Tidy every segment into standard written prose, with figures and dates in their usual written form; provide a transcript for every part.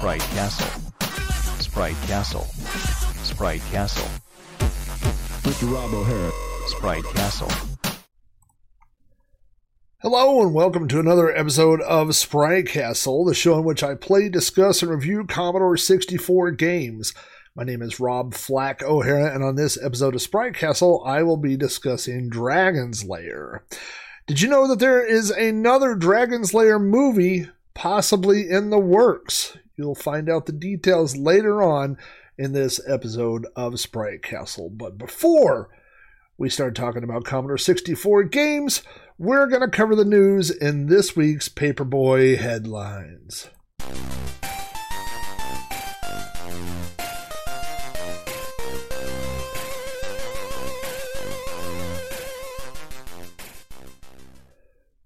Sprite Castle. Sprite Castle. Sprite Castle. With Rob O'Hara. Sprite Castle. Hello and welcome to another episode of Sprite Castle, the show in which I play, discuss, and review Commodore 64 games. My name is Rob Flack O'Hara, and on this episode of Sprite Castle, I will be discussing Dragon's Lair. Did you know that there is another Dragon's Lair movie possibly in the works? You'll find out the details later on in this episode of Sprite Castle. But before we start talking about Commodore 64 games, we're going to cover the news in this week's Paperboy headlines.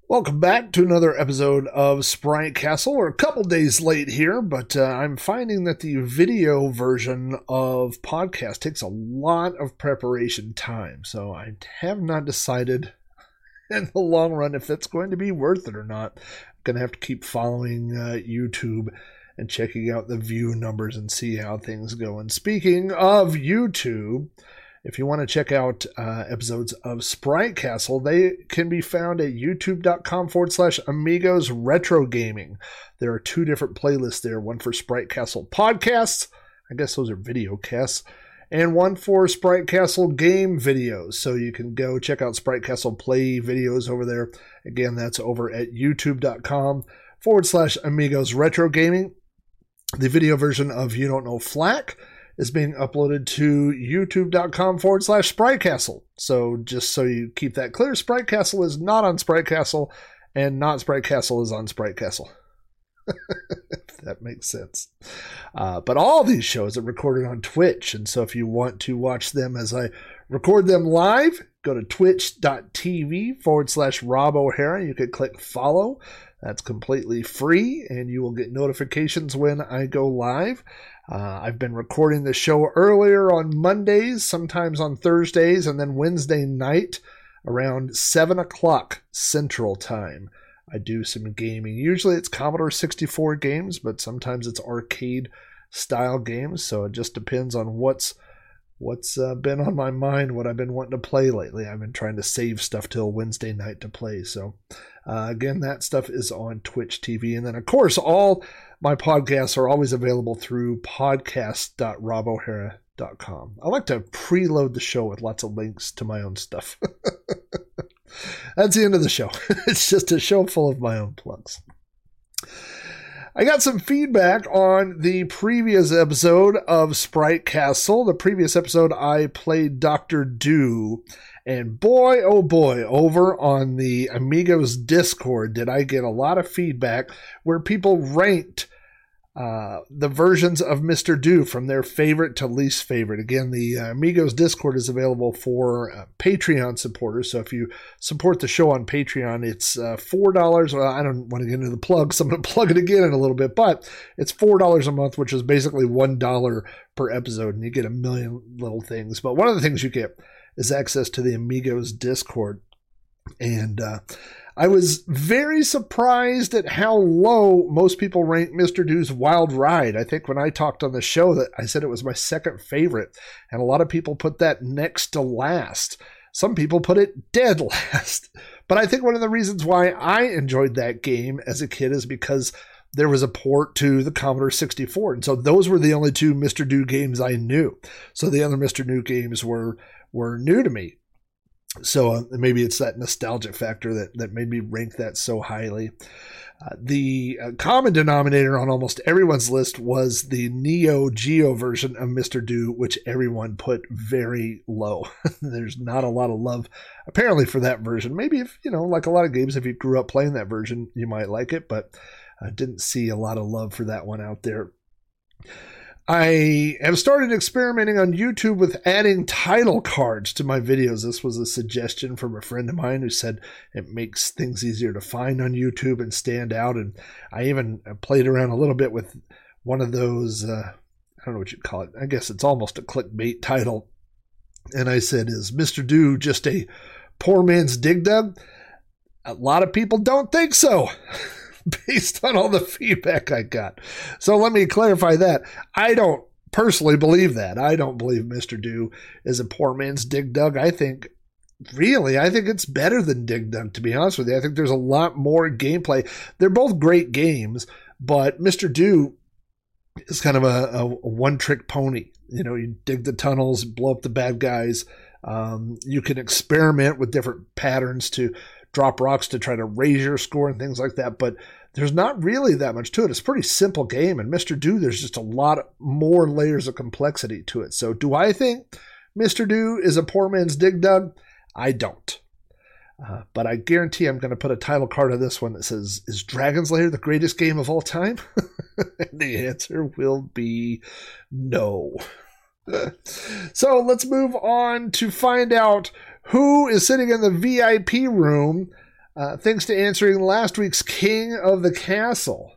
Welcome back to another episode of Sprite Castle. We're a couple days late here, but I'm finding that the video version of podcast takes a lot of preparation time, so I have not decided in the long run if that's going to be worth it or not. I'm going to have to keep following YouTube and checking out the view numbers and see how things go. And speaking of YouTube, if you want to check out episodes of Sprite Castle, they can be found at youtube.com/amigos retro gaming. There are two different playlists there, one for Sprite Castle podcasts, I guess those are video casts, and one for Sprite Castle game videos. So you can go check out Sprite Castle play videos over there. Again, that's over at youtube.com/amigos retro gaming. The video version of You Don't Know Flack is being uploaded to youtube.com/Sprite Castle. So just so you keep that clear, Sprite Castle is not on Sprite Castle, and not Sprite Castle is on Sprite Castle. If that makes sense. But all these shows are recorded on Twitch, and so if you want to watch them as I record them live, go to twitch.tv/Rob O'Hara. You can click follow. That's completely free, and you will get notifications when I go live. I've been recording the show earlier on Mondays, sometimes on Thursdays, and then Wednesday night around 7 o'clock Central Time. I do some gaming. Usually it's Commodore 64 games, but sometimes it's arcade-style games, so it just depends on what's been on my mind, what I've been wanting to play lately. I've been trying to save stuff till Wednesday night to play. So again, that stuff is on Twitch TV. And then, of course, all my podcasts are always available through podcast.robohara.com. I like to preload the show with lots of links to my own stuff. That's the end of the show. It's just a show full of my own plugs. I got some feedback on the previous episode of Sprite Castle. The previous episode, I played Dr. Doo. And boy, oh boy, over on the Amigos Discord did I get a lot of feedback where people ranked the versions of Mr. Doo from their favorite to least favorite. Again, the Amigos Discord is available for Patreon supporters. So if you support the show on Patreon, it's $4. Well, I don't want to get into the plug, so I'm going to plug it again in a little bit, but it's $4 a month, which is basically $1 per episode, and you get a million little things. But one of the things you get is access to the Amigos Discord. And I was very surprised at how low most people rank Mr. Doo's Wild Ride. I think when I talked on the show that I said it was my second favorite, and a lot of people put that next to last. Some people put it dead last. But I think one of the reasons why I enjoyed that game as a kid is because there was a port to the Commodore 64. And so those were the only two Mr. Doo games I knew. So the other Mr. Doo games were new to me. So maybe it's that nostalgic factor that made me rank that so highly. The common denominator on almost everyone's list was the Neo Geo version of Mr. Doo, which everyone put very low. There's not a lot of love, apparently, for that version. Maybe if, like a lot of games, if you grew up playing that version, you might like it, but I didn't see a lot of love for that one out there. I have started experimenting on YouTube with adding title cards to my videos. This was a suggestion from a friend of mine who said it makes things easier to find on YouTube and stand out. And I even played around a little bit with one of those, I don't know what you'd call it. I guess it's almost a clickbait title. And I said, is Mr. Doo just a poor man's Dig Dug? A lot of people don't think so. based on all the feedback I got. So let me clarify that. I don't personally believe that. I don't believe Mr. Do is a poor man's Dig Dug. I think it's better than Dig Dug, to be honest with you. I think there's a lot more gameplay. They're both great games, but Mr. Do is kind of a one-trick pony. You know, you dig the tunnels, blow up the bad guys. You can experiment with different patterns to drop rocks to try to raise your score and things like that, but there's not really that much to it. It's a pretty simple game, and Mr. Do, there's just a lot more layers of complexity to it. So do I think Mr. Do is a poor man's Dig Dug? I don't. But I guarantee I'm going to put a title card on this one that says, is Dragon's Lair the greatest game of all time? And the answer will be no. So let's move on to find out who is sitting in the VIP room, thanks to answering last week's King of the Castle.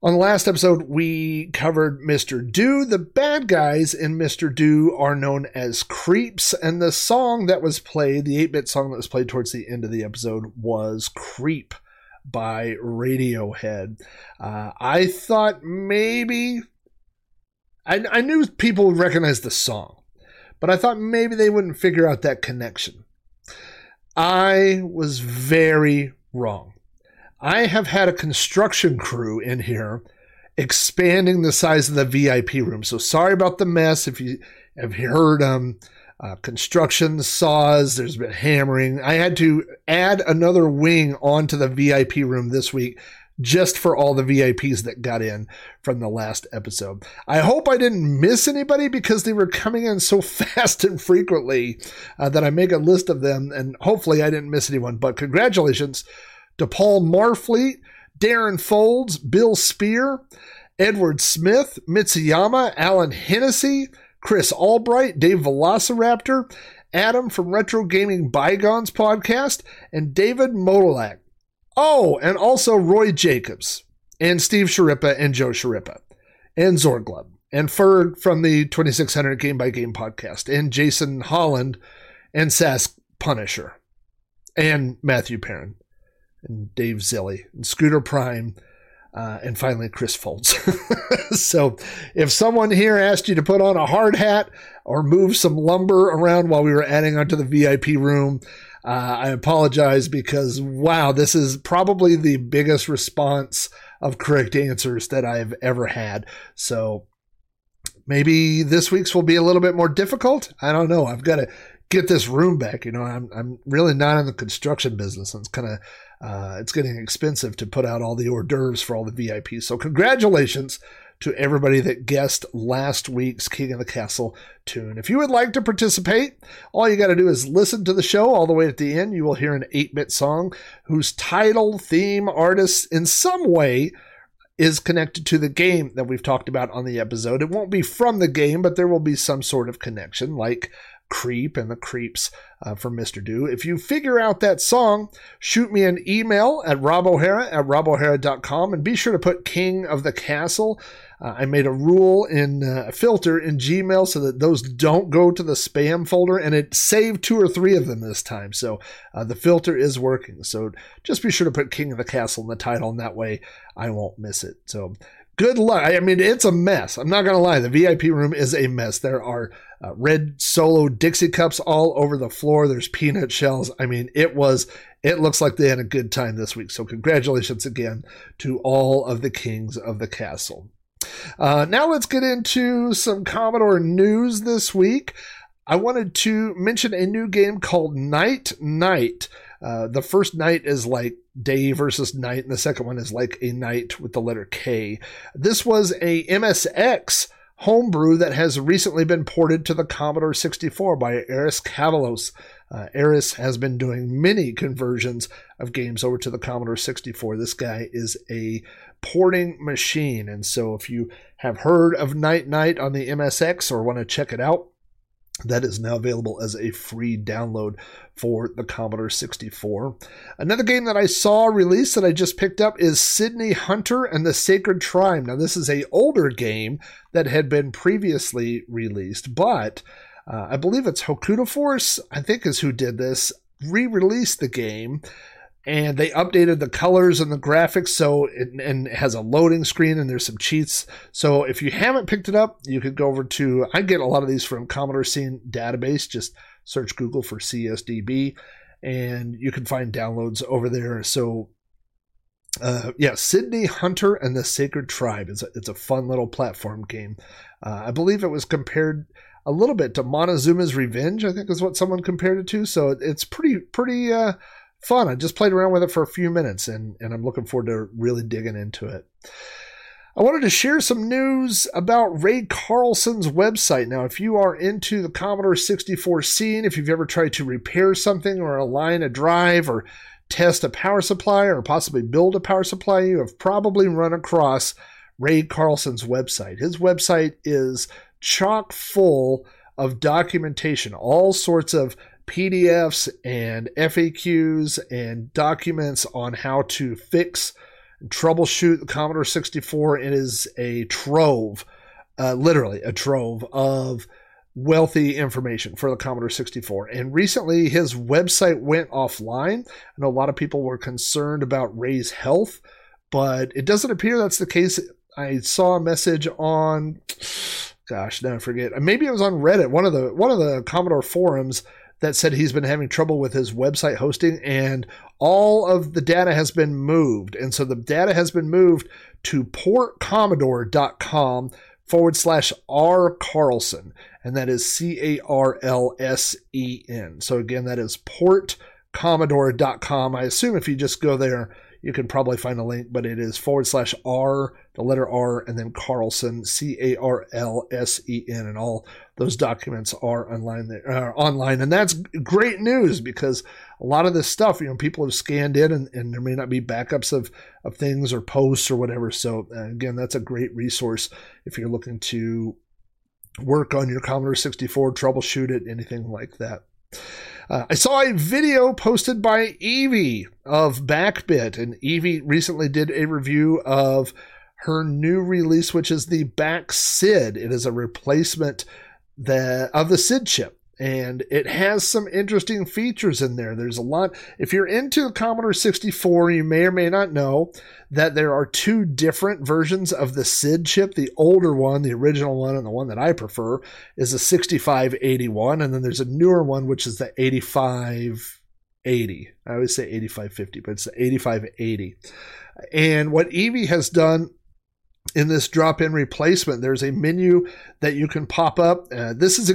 On the last episode, we covered Mr. Do. The bad guys in Mr. Do are known as Creeps, and the song that was played, the 8-bit song that was played towards the end of the episode, was Creep by Radiohead. I thought maybe... I knew people would recognize the song, but I thought maybe they wouldn't figure out that connection. I was very wrong. I have had a construction crew in here expanding the size of the VIP room. So sorry about the mess. If you have heard construction saws, there's been hammering. I had to add another wing onto the VIP room this week just for all the VIPs that got in from the last episode. I hope I didn't miss anybody because they were coming in so fast and frequently that I make a list of them, and hopefully I didn't miss anyone. But congratulations to Paul Marfleet, Darren Folds, Bill Spear, Edward Smith, Mitsuyama, Alan Hennessy, Chris Albright, Dave Velociraptor, Adam from Retro Gaming Bygones podcast, and David Modalak. Oh, and also Roy Jacobs, and Steve Sharippa, and Joe Sharippa, and Zorglub, and Ferg from the 2600 Game by Game podcast, and Jason Holland, and Sask Punisher, and Matthew Perrin, and Dave Zilly, and Scooter Prime, and finally Chris Folds. So if someone here asked you to put on a hard hat or move some lumber around while we were adding onto the VIP room, I apologize because, wow, this is probably the biggest response of correct answers that I've ever had. So maybe this week's will be a little bit more difficult. I don't know. I've got to get this room back. You know, I'm really not in the construction business. And it's kind of, it's getting expensive to put out all the hors d'oeuvres for all the VIPs. So congratulations to everybody that guessed last week's King of the Castle tune. If you would like to participate, all you got to do is listen to the show all the way at the end. You will hear an 8-bit song whose title, theme, artist, in some way is connected to the game that we've talked about on the episode. It won't be from the game, but there will be some sort of connection, like Creep and the Creeps from Mr. Do. If you figure out that song, shoot me an email at robohara@robohara.com and be sure to put King of the Castle. I made a rule in a filter in Gmail so that those don't go to the spam folder, and it saved 2 or 3 of them this time. So the filter is working. So just be sure to put King of the Castle in the title, and that way I won't miss it. So good luck. I mean, it's a mess. I'm not going to lie. The VIP room is a mess. There are red Solo Dixie cups all over the floor. There's peanut shells. I mean, it looks like they had a good time this week. So congratulations again to all of the Kings of the Castle. Now let's get into some Commodore news this week. I wanted to mention a new game called Night Night. The first night is like day versus night, and the second one is like a night with the letter K. This was a MSX homebrew that has recently been ported to the Commodore 64 by Aris Cavalos. Aris has been doing many conversions of games over to the Commodore 64. This guy is a porting machine, and so if you have heard of Night Night on the MSX or want to check it out, that is now available as a free download for the Commodore 64. Another game that I saw released that I just picked up is Sydney Hunter and the Sacred Tribe. Now, this is an older game that had been previously released, but I believe it's Hokuto Force, I think, is who did this. re-released the game, and they updated the colors and the graphics, so it, and it has a loading screen, and there's some cheats. So if you haven't picked it up, you could go over to, I get a lot of these from Commodore Scene Database, just search Google for CSDB, and you can find downloads over there. So yeah, Sydney Hunter and the Sacred Tribe. It's a fun little platform game. I believe it was compared a little bit to Montezuma's Revenge, I think is what someone compared it to. So it's pretty fun. I just played around with it for a few minutes, and I'm looking forward to really digging into it. I wanted to share some news about Ray Carlson's website. Now, if you are into the Commodore 64 scene, if you've ever tried to repair something or align a drive or test a power supply or possibly build a power supply, you have probably run across Ray Carlson's website. His website is chock full of documentation, all sorts of PDFs and FAQs and documents on how to fix and troubleshoot the Commodore 64. It is a trove, literally a trove of wealthy information for the Commodore 64. And recently his website went offline. I know a lot of people were concerned about Ray's health, but it doesn't appear that's the case. I saw a message on, gosh, now I forget. Maybe it was on Reddit, one of the Commodore forums, that said he's been having trouble with his website hosting, and all of the data has been moved. And so the data has been moved to portcommodore.com/R Carlson, and that is Carlsen. So again, that is portcommodore.com. I assume if you just go there, you can probably find a link, but it is /R, the letter R, and then Carlsen, Carlsen, and all those documents are online there, and that's great news, because a lot of this stuff, people have scanned in, and there may not be backups of things or posts or whatever. So again, that's a great resource if you're looking to work on your Commodore 64, troubleshoot it, anything like that. I saw a video posted by Eevee of Backbit, and Eevee recently did a review of her new release, which is the Back SID. It is a replacement of the SID chip, and it has some interesting features in there. There's a lot. If you're into Commodore 64, you may or may not know that there are two different versions of the SID chip. The older one, the original one, and the one that I prefer is the 6581, and then there's a newer one, which is the 8580. I always say 8550, but it's the 8580. And what Eevee has done in this drop-in replacement, there's a menu that you can pop up. This is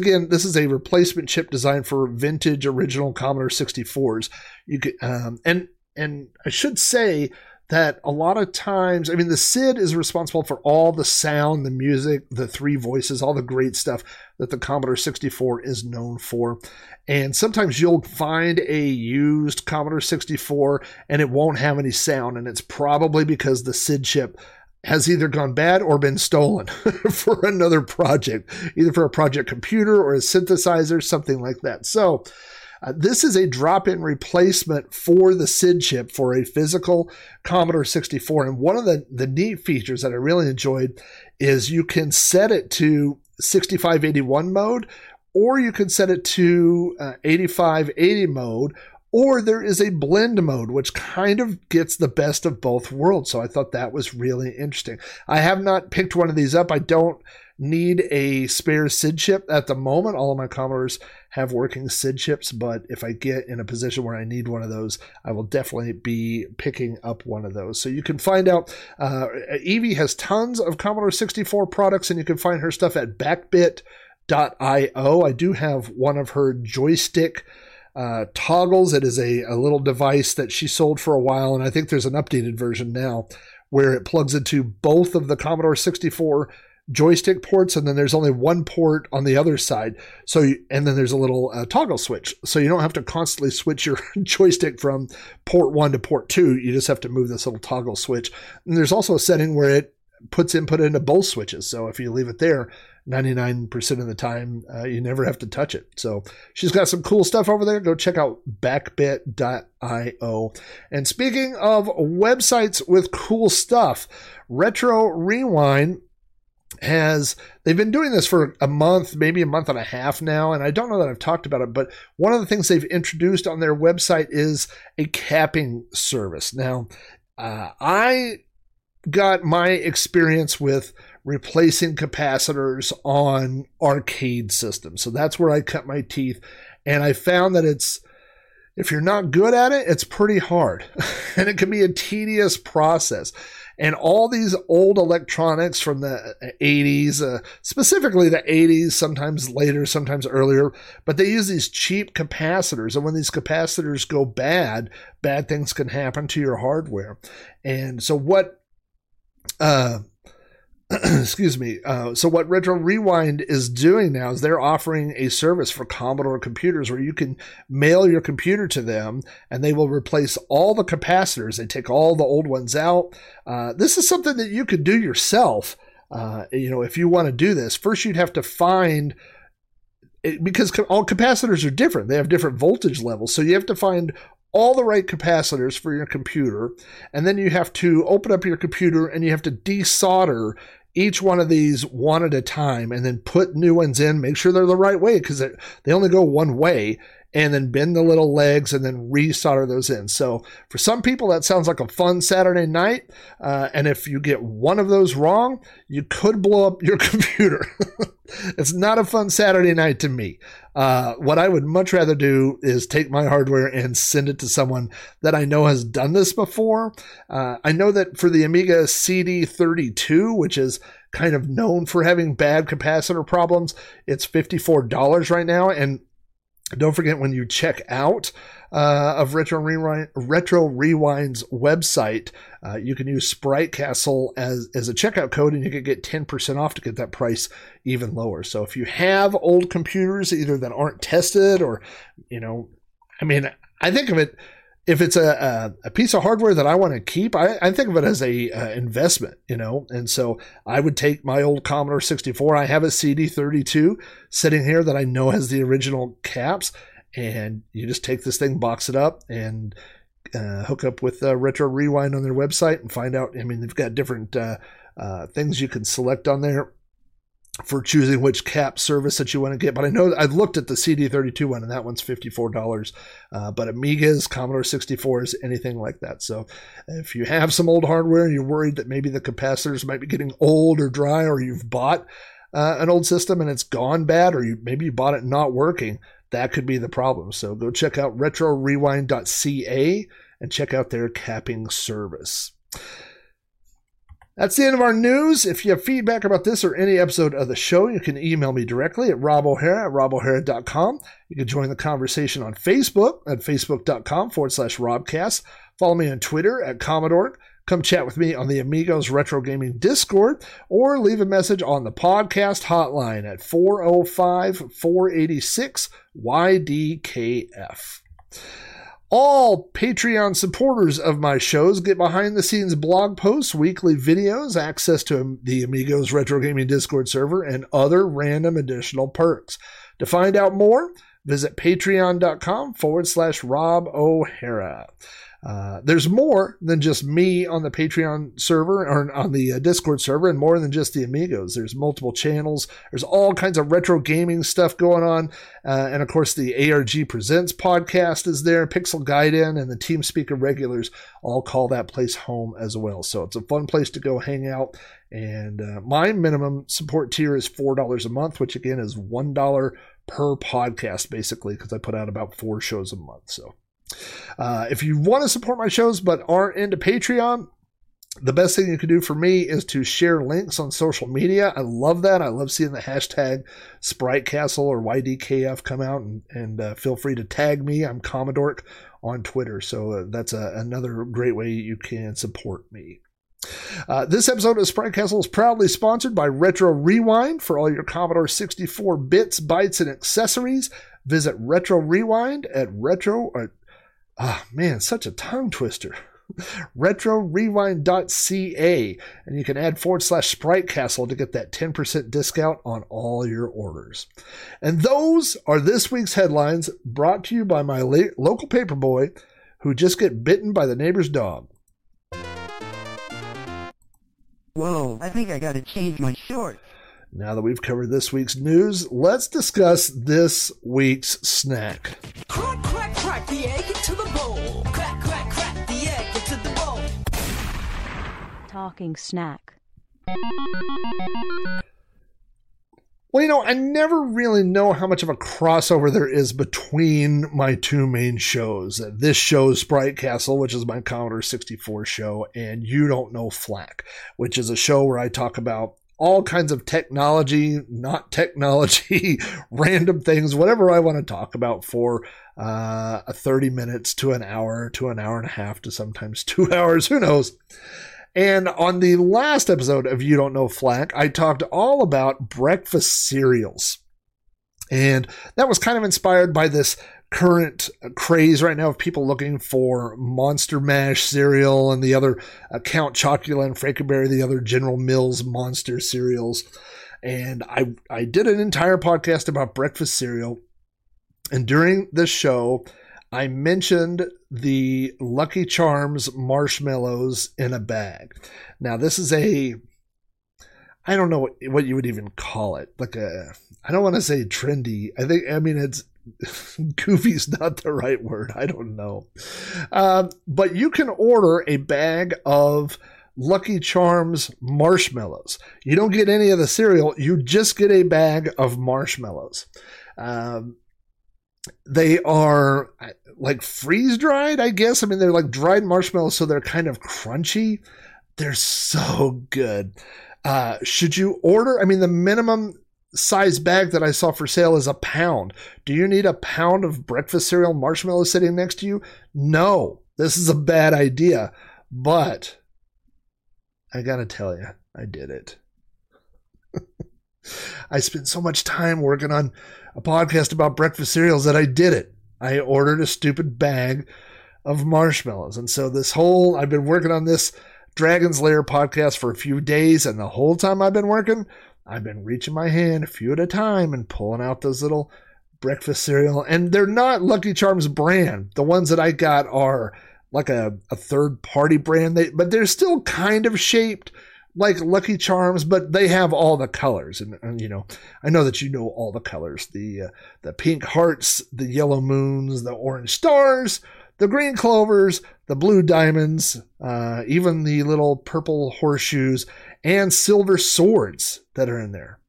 a replacement chip designed for vintage original Commodore 64s. You could, and I should say that a lot of times, the SID is responsible for all the sound, the music, the three voices, all the great stuff that the Commodore 64 is known for. And sometimes you'll find a used Commodore 64 and it won't have any sound, and it's probably because the SID chip has either gone bad or been stolen for another project, either for a project computer or a synthesizer, something like that. So this is a drop-in replacement for the SID chip for a physical Commodore 64. And one of the neat features that I really enjoyed is you can set it to 6581 mode, or you can set it to 8580 mode, or there is a blend mode, which kind of gets the best of both worlds. So I thought that was really interesting. I have not picked one of these up. I don't need a spare SID chip at the moment. All of my Commodores have working SID chips, but if I get in a position where I need one of those, I will definitely be picking up one of those. So you can find out, Eevee has tons of Commodore 64 products, and you can find her stuff at backbit.io. I do have one of her joystick toggles. It is a little device that she sold for a while, and I think there's an updated version now where it plugs into both of the Commodore 64 joystick ports, and then there's only one port on the other side. And then there's a little toggle switch, so you don't have to constantly switch your joystick from port 1 to port 2. You just have to move this little toggle switch. And there's also a setting where it puts input into both switches, so if you leave it there 99% of the time, you never have to touch it. So she's got some cool stuff over there. Go check out backbit.io. And speaking of websites with cool stuff, Retro Rewind has, they've been doing this for a month, maybe a month and a half now, and I don't know that I've talked about it, but one of the things they've introduced on their website is a capping service. Now, I got my experience with replacing capacitors on arcade systems. So that's where I cut my teeth. And I found that it's, if you're not good at it, it's pretty hard. And it can be a tedious process. And all these old electronics from the 80s, specifically the 80s, sometimes later, sometimes earlier, but they use these cheap capacitors. And when these capacitors go bad, bad things can happen to your hardware. And so what... So what Retro Rewind is doing now is they're offering a service for Commodore computers where you can mail your computer to them and they will replace all the capacitors. They take all the old ones out. This is something that you could do yourself. If you want to do this, first you'd have to find it, because all capacitors are different. They have different voltage levels. So you have to find all the right capacitors for your computer. And then you have to open up your computer and you have to desolder each one of these one at a time and then put new ones in, make sure they're the right way because they only go one way, and then bend the little legs and then resolder those in. So for some people, that sounds like a fun Saturday night. And if you get one of those wrong, you could blow up your computer. It's not a fun Saturday night to me. What I would much rather do is take my hardware and send it to someone that I know has done this before. I know that for the Amiga CD32, which is kind of known for having bad capacitor problems, it's $54 right now. And don't forget, when you check out of Retro Rewind's website, you can use Sprite Castle as a checkout code, and you can get 10% off to get that price even lower. So if you have old computers either that aren't tested or, I think of it, if it's a piece of hardware that I want to keep, I think of it as a investment, and so I would take my old Commodore 64. I have a CD32 sitting here that I know has the original caps, and you just take this thing, box it up, and hook up with Retro Rewind on their website and find out. They've got different things you can select on there for choosing which cap service that you want to get. But I know I've looked at the CD32 one, and that one's $54. But Amigas, Commodore 64s, anything like that. So if you have some old hardware and you're worried that maybe the capacitors might be getting old or dry, or you've bought an old system and it's gone bad, or maybe you bought it not working, that could be the problem. So go check out retrorewind.ca and check out their capping service. That's the end of our news. If you have feedback about this or any episode of the show, you can email me directly at robohara@robohara.com. You can join the conversation on Facebook at facebook.com/Robcast. Follow me on Twitter at Commodore. Come chat with me on the Amigos Retro Gaming Discord, or leave a message on the podcast hotline at 405-486-YDKF. All Patreon supporters of my shows get behind-the-scenes blog posts, weekly videos, access to the Amigos Retro Gaming Discord server, and other random additional perks. To find out more, visit patreon.com/Rob O'Hara. There's more than just me on the Patreon server or on the Discord server, and more than just the Amigos. There's multiple channels. There's all kinds of retro gaming stuff going on. And of course, the ARG Presents podcast is there. Pixel Guiden and the TeamSpeak regulars all call that place home as well. So it's a fun place to go hang out. And my minimum support tier is $4 a month, which again is $1 per podcast, basically, because I put out about 4 shows a month. So if you want to support my shows but aren't into Patreon, the best thing you can do for me is to share links on social media. I love that. I love seeing the hashtag SpriteCastle or YDKF come out, and feel free to tag me. I'm Commodore on Twitter. So that's another great way you can support me. This episode of Sprite Castle is proudly sponsored by Retro Rewind. For all your Commodore 64 bits, bytes, and accessories, visit Retro Rewind at retrorewind.ca, and you can add /Sprite Castle to get that 10% discount on all your orders. And those are this week's headlines, brought to you by my local paper boy who just got bitten by the neighbor's dog. Whoa, I think I gotta change my shorts. Now that we've covered this week's news, let's discuss this week's snack. Crack, crack, crack the egg into the bowl. Crack, crack, crack the egg into the bowl. Talking snack. Well, you know, I never really know how much of a crossover there is between my two main shows. This show, Sprite Castle, which is my Commodore 64 show, and You Don't Know Flack, which is a show where I talk about all kinds of technology, not technology, random things, whatever I want to talk about for 30 minutes to an hour and a half to sometimes 2 hours, who knows. And on the last episode of You Don't Know Flack, I talked all about breakfast cereals. And that was kind of inspired by this current craze right now of people looking for Monster Mash cereal and the other Count Chocula and Frankenberry, the other General Mills monster cereals. And I did an entire podcast about breakfast cereal. And during this show, I mentioned the Lucky Charms marshmallows in a bag. Now, this is a, I don't know what you would even call it. Like a, I don't want to say trendy. I mean, it's, goofy's not the right word. I don't know. But you can order a bag of Lucky Charms marshmallows. You don't get any of the cereal. You just get a bag of marshmallows. They are like freeze-dried, I guess. I mean, they're like dried marshmallows, so they're kind of crunchy. They're so good. Should you order? I mean, the minimum size bag that I saw for sale is a pound. Do you need a pound of breakfast cereal marshmallows sitting next to you? No, this is a bad idea. But I gotta tell you, I did it. I spent so much time working on a podcast about breakfast cereals that I did it. I ordered a stupid bag of marshmallows. And so this whole, I've been working on this Dragon's Lair podcast for a few days, and the whole time I've been working, I've been reaching my hand a few at a time and pulling out those little breakfast cereal. And they're not Lucky Charms brand. The ones that I got are like a third-party brand, but they're still kind of shaped like Lucky Charms, but they have all the colors. And you know, I know that you know all the colors. The pink hearts, the yellow moons, the orange stars, the green clovers, the blue diamonds, even the little purple horseshoes, and silver swords that are in there.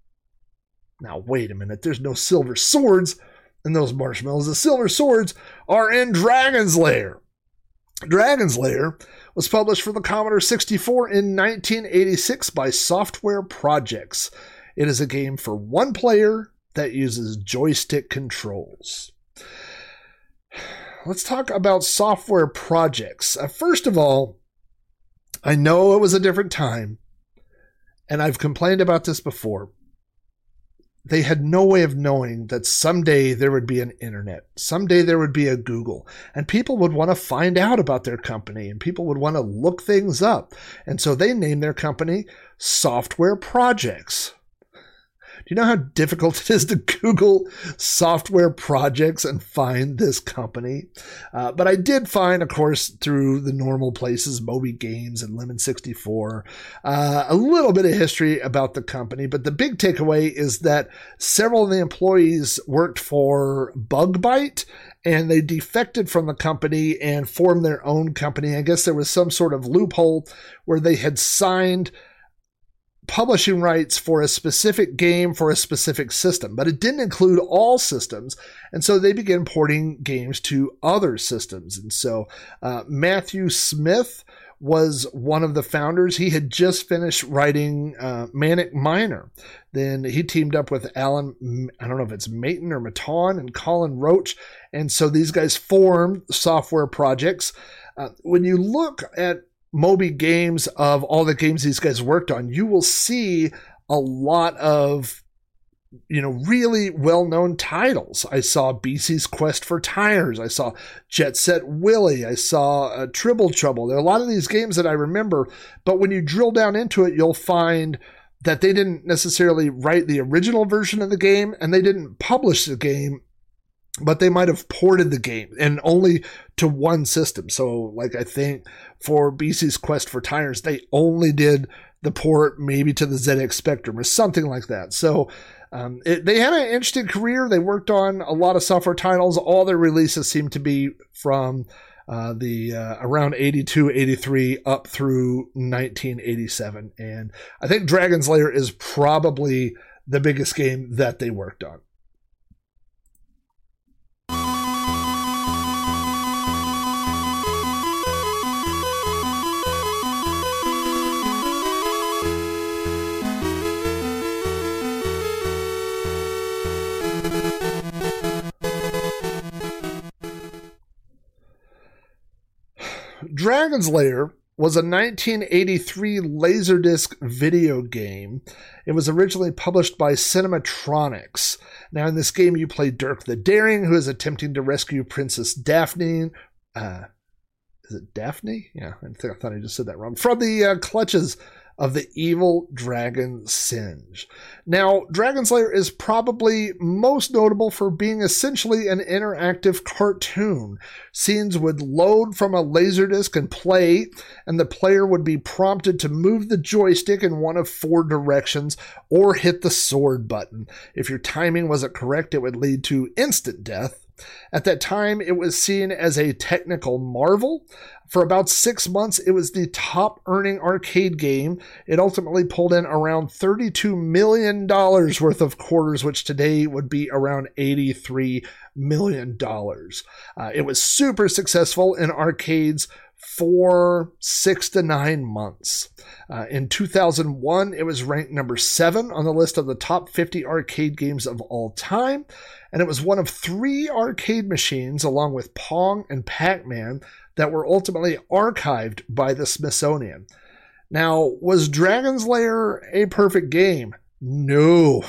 Now, wait a minute. There's no silver swords in those marshmallows. The silver swords are in Dragon's Lair. Dragon's Lair was published for the Commodore 64 in 1986 by Software Projects. It is a game for one player that uses joystick controls. Let's talk about Software Projects. First of all, I know it was a different time, and I've complained about this before. They had no way of knowing that someday there would be an internet. Someday there would be a Google. And people would want to find out about their company. And people would want to look things up. And so they named their company Software Projects. Do you know how difficult it is to Google Software Projects and find this company? But I did find, of course, through the normal places, Moby Games and Lemon64, a little bit of history about the company. But the big takeaway is that several of the employees worked for BugByte, and they defected from the company and formed their own company. I guess there was some sort of loophole where they had signed publishing rights for a specific game for a specific system, but it didn't include all systems, and so they began porting games to other systems. And so Matthew Smith was one of the founders. He had just finished writing Manic Miner. Then he teamed up with Alan, I don't know if it's Maton or Maton, and Colin Roach, and so these guys formed Software Projects. When you look at Moby Games of all the games these guys worked on, you will see a lot of, you know, really well-known titles. I saw BC's Quest for Tires. I saw Jet Set Willy. I saw Tribble Trouble. There are a lot of these games that I remember, but when you drill down into it, you'll find that they didn't necessarily write the original version of the game, and they didn't publish the game, but they might have ported the game, and only to one system. So, like, I think for BC's Quest for Tires, they only did the port maybe to the ZX Spectrum or something like that. So they had an interesting career. They worked on a lot of software titles. All their releases seem to be from around 82, 83 up through 1987. And I think Dragon's Lair is probably the biggest game that they worked on. Dragon's Lair was a 1983 Laserdisc video game. It was originally published by Cinematronics. Now, in this game, you play Dirk the Daring, who is attempting to rescue Princess Daphne. Is it Daphne? Yeah, I thought I just said that wrong. From the clutches of the evil dragon Singe. Now, Dragon's Lair is probably most notable for being essentially an interactive cartoon. Scenes would load from a Laserdisc and play, and the player would be prompted to move the joystick in one of four directions or hit the sword button. If your timing wasn't correct, it would lead to instant death. At that time, it was seen as a technical marvel. For about 6 months, it was the top-earning arcade game. It ultimately pulled in around $32 million worth of quarters, which today would be around $83 million. It was super successful in arcades for 6 to 9 months. In 2001, it was ranked number 7 on the list of the top 50 arcade games of all time, and it was one of 3 arcade machines, along with Pong and Pac-Man, that were ultimately archived by the Smithsonian. Now, was Dragon's Lair a perfect game? No.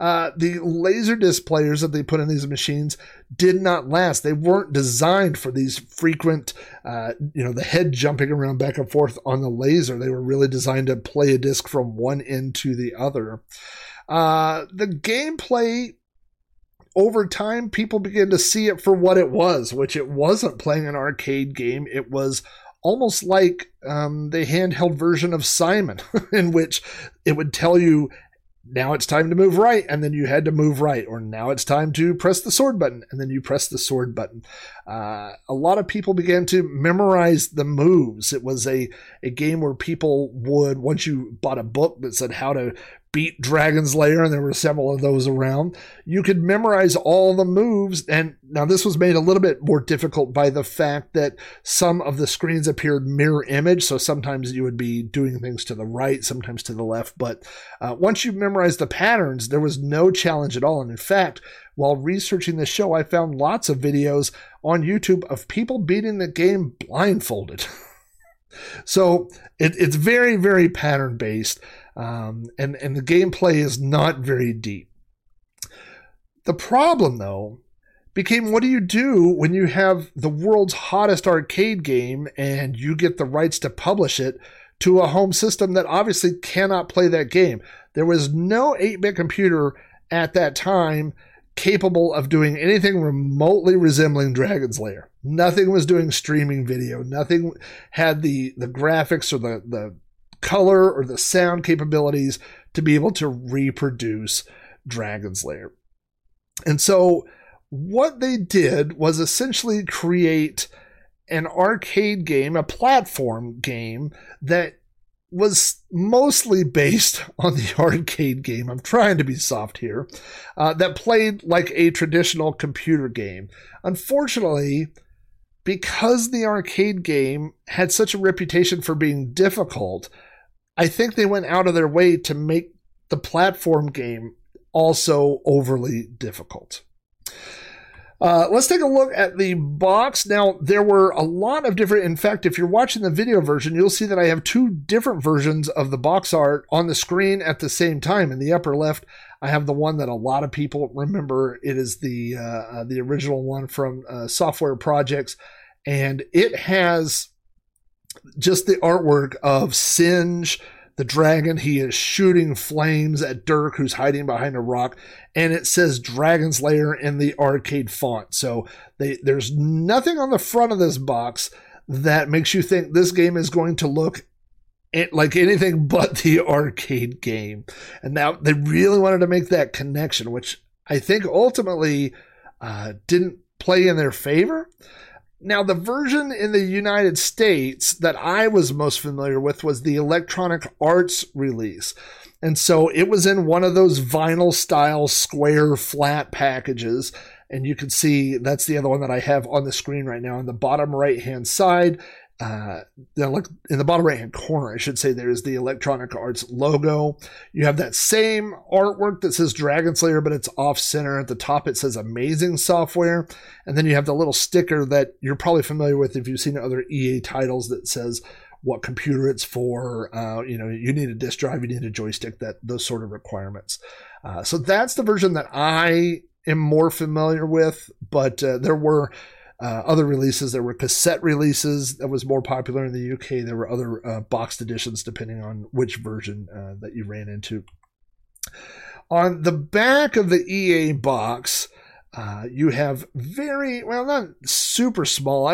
The Laserdisc players that they put in these machines did not last. They weren't designed for these frequent, the head jumping around back and forth on the laser. They were really designed to play a disc from one end to the other. The gameplay, over time, people began to see it for what it was, which it wasn't playing an arcade game. It was almost like the handheld version of Simon, in which it would tell you, now it's time to move right, and then you had to move right, or now it's time to press the sword button, and then you press the sword button. A lot of people began to memorize the moves. It was a game where people would, once you bought a book that said how to beat Dragon's Lair, and there were several of those around, you could memorize all the moves. And now this was made a little bit more difficult by the fact that some of the screens appeared mirror image, so sometimes you would be doing things to the right, sometimes to the left, but once you memorized the patterns, there was no challenge at all. And in fact, while researching the show, I found lots of videos on YouTube of people beating the game blindfolded. So it's very, very pattern based. And the gameplay is not very deep. The problem, though, became, what do you do when you have the world's hottest arcade game and you get the rights to publish it to a home system that obviously cannot play that game? There was no 8-bit computer at that time capable of doing anything remotely resembling Dragon's Lair. Nothing was doing streaming video. Nothing had the graphics or the color or the sound capabilities to be able to reproduce Dragon's Lair. And so what they did was essentially create an arcade game, a platform game that was mostly based on the arcade game. I'm trying to be soft here, that played like a traditional computer game. Unfortunately, because the arcade game had such a reputation for being difficult, I think they went out of their way to make the platform game also overly difficult. Let's take a look at the box. Now, there were a lot of different, in fact, if you're watching the video version, you'll see that I have 2 different versions of the box art on the screen at the same time. In the upper left, I have the one that a lot of people remember. It is the original one from Software Projects, and it has just the artwork of Singe, the dragon. He is shooting flames at Dirk, who's hiding behind a rock, and it says Dragon's Lair in the arcade font. So there's nothing on the front of this box that makes you think this game is going to look it like anything but the arcade game. And now they really wanted to make that connection, which I think ultimately didn't play in their favor. Now, the version in the United States that I was most familiar with was the Electronic Arts release. And so it was in one of those vinyl-style square flat packages. And you can see that's the other one that I have on the screen right now. On the bottom right-hand side, in the bottom right-hand corner, I should say, there is the Electronic Arts logo. You have that same artwork that says Dragon's Lair, but it's off-center. At the top, it says Amazing Software. And then you have the little sticker that you're probably familiar with if you've seen other EA titles that says what computer it's for, you need a disk drive, you need a joystick, those sort of requirements. So that's the version that I am more familiar with, but there were other releases. There were cassette releases that was more popular in the UK. There were other boxed editions depending on which version that you ran into. On the back of the EA box, you have not super small.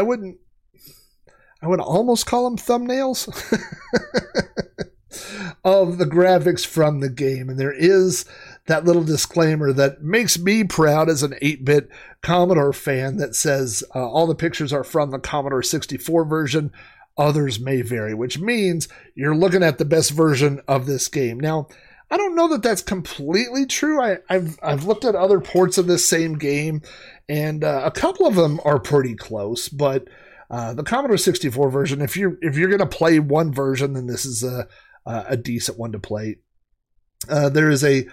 I would almost call them thumbnails of the graphics from the game. And there is that little disclaimer that makes me proud as an 8-bit Commodore fan that says all the pictures are from the Commodore 64 version. Others may vary, which means you're looking at the best version of this game. Now, I don't know that that's completely true. I've looked at other ports of this same game, and a couple of them are pretty close, but the Commodore 64 version, if you're going to play one version, then this is a decent one to play. There is a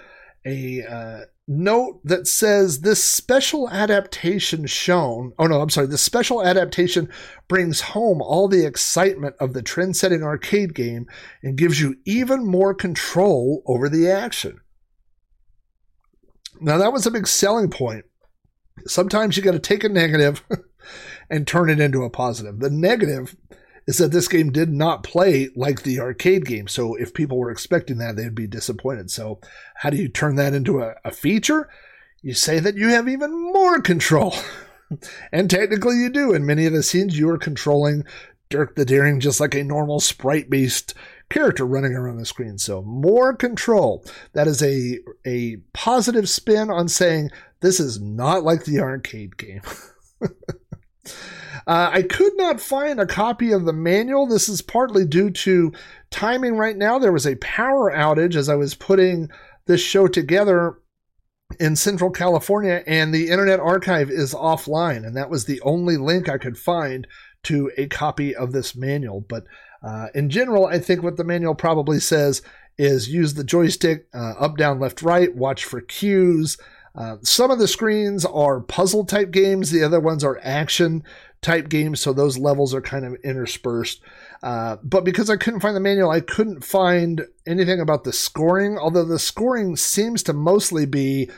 note that says this special adaptation brings home all the excitement of the trend-setting arcade game and gives you even more control over the action. Now, that was a big selling point. Sometimes you got to take a negative and turn it into a positive. The negative is that this game did not play like the arcade game. So if people were expecting that, they'd be disappointed. So how do you turn that into a feature? You say that you have even more control. And technically you do. In many of the scenes, you are controlling Dirk the Daring just like a normal sprite-based character running around the screen. So more control. That is a positive spin on saying this is not like the arcade game. I could not find a copy of the manual. This is partly due to timing right now. There was a power outage as I was putting this show together in Central California, and the Internet Archive is offline, and that was the only link I could find to a copy of this manual. But in general, I think what the manual probably says is use the joystick, up, down, left, right, watch for cues. Some of the screens are puzzle type games. The other ones are action type games. So those levels are kind of interspersed. But because I couldn't find the manual, I couldn't find anything about the scoring. Although the scoring seems to mostly be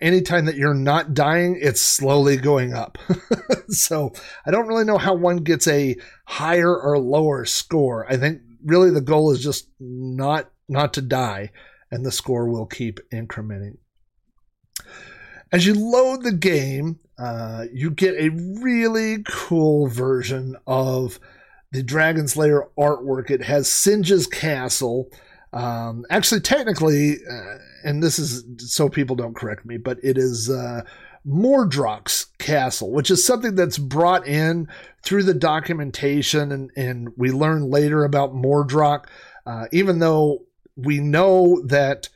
anytime that you're not dying, it's slowly going up. So I don't really know how one gets a higher or lower score. I think really the goal is just not to die, and the score will keep incrementing. As you load the game, you get a really cool version of the Dragon's Lair artwork. It has Singe's Castle. Actually, technically, and this is so people don't correct me, but it is Mordrock's Castle, which is something that's brought in through the documentation, and we learn later about Mordrock, even though we know that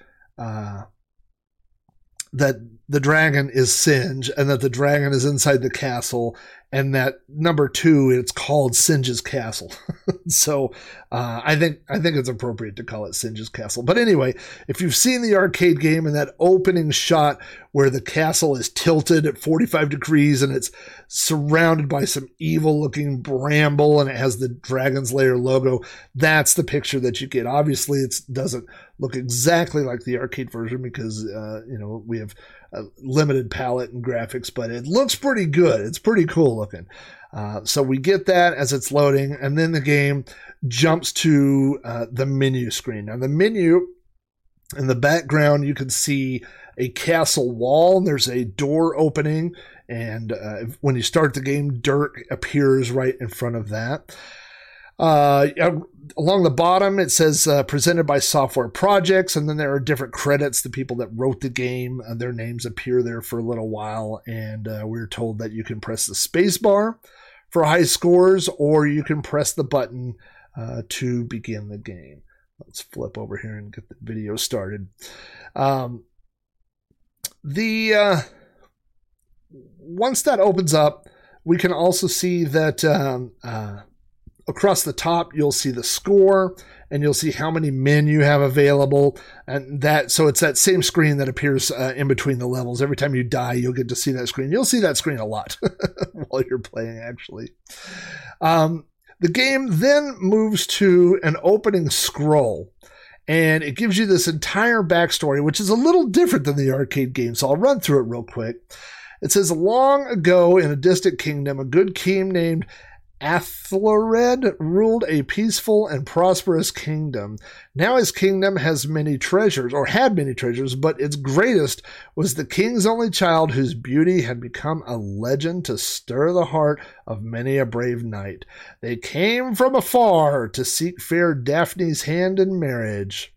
that the dragon is Singe, and that the dragon is inside the castle, and that number 2, it's called Singe's Castle. So I think it's appropriate to call it Singe's Castle. But anyway, if you've seen the arcade game and that opening shot where the castle is tilted at 45 degrees and it's surrounded by some evil-looking bramble and it has the Dragon's Lair logo, that's the picture that you get. Obviously, it doesn't look exactly like the arcade version because we have a limited palette and graphics, but it looks pretty good. It's pretty cool looking. So we get that as it's loading, and then the game jumps to the menu screen. Now the menu, in the background, you can see a castle wall, and there's a door opening, and when you start the game, Dirk appears right in front of that. Along the bottom, it says presented by Software Projects, and then there are different credits, the people that wrote the game. Their names appear there for a little while, and we're told that you can press the space bar for high scores, or you can press the button to begin the game. Let's flip over here and get the video started. Once that opens up, we can also see that across the top, you'll see the score, and you'll see how many men you have available. And that, so it's that same screen that appears in between the levels. Every time you die, you'll get to see that screen. You'll see that screen a lot while you're playing, actually. The game then moves to an opening scroll, and it gives you this entire backstory, which is a little different than the arcade game, so I'll run through it real quick. It says, long ago in a distant kingdom, a good king named Athelred ruled a peaceful and prosperous kingdom. Now his kingdom has many treasures, or had many treasures, but its greatest was the king's only child, whose beauty had become a legend to stir the heart of many a brave knight. They came from afar to seek fair Daphne's hand in marriage,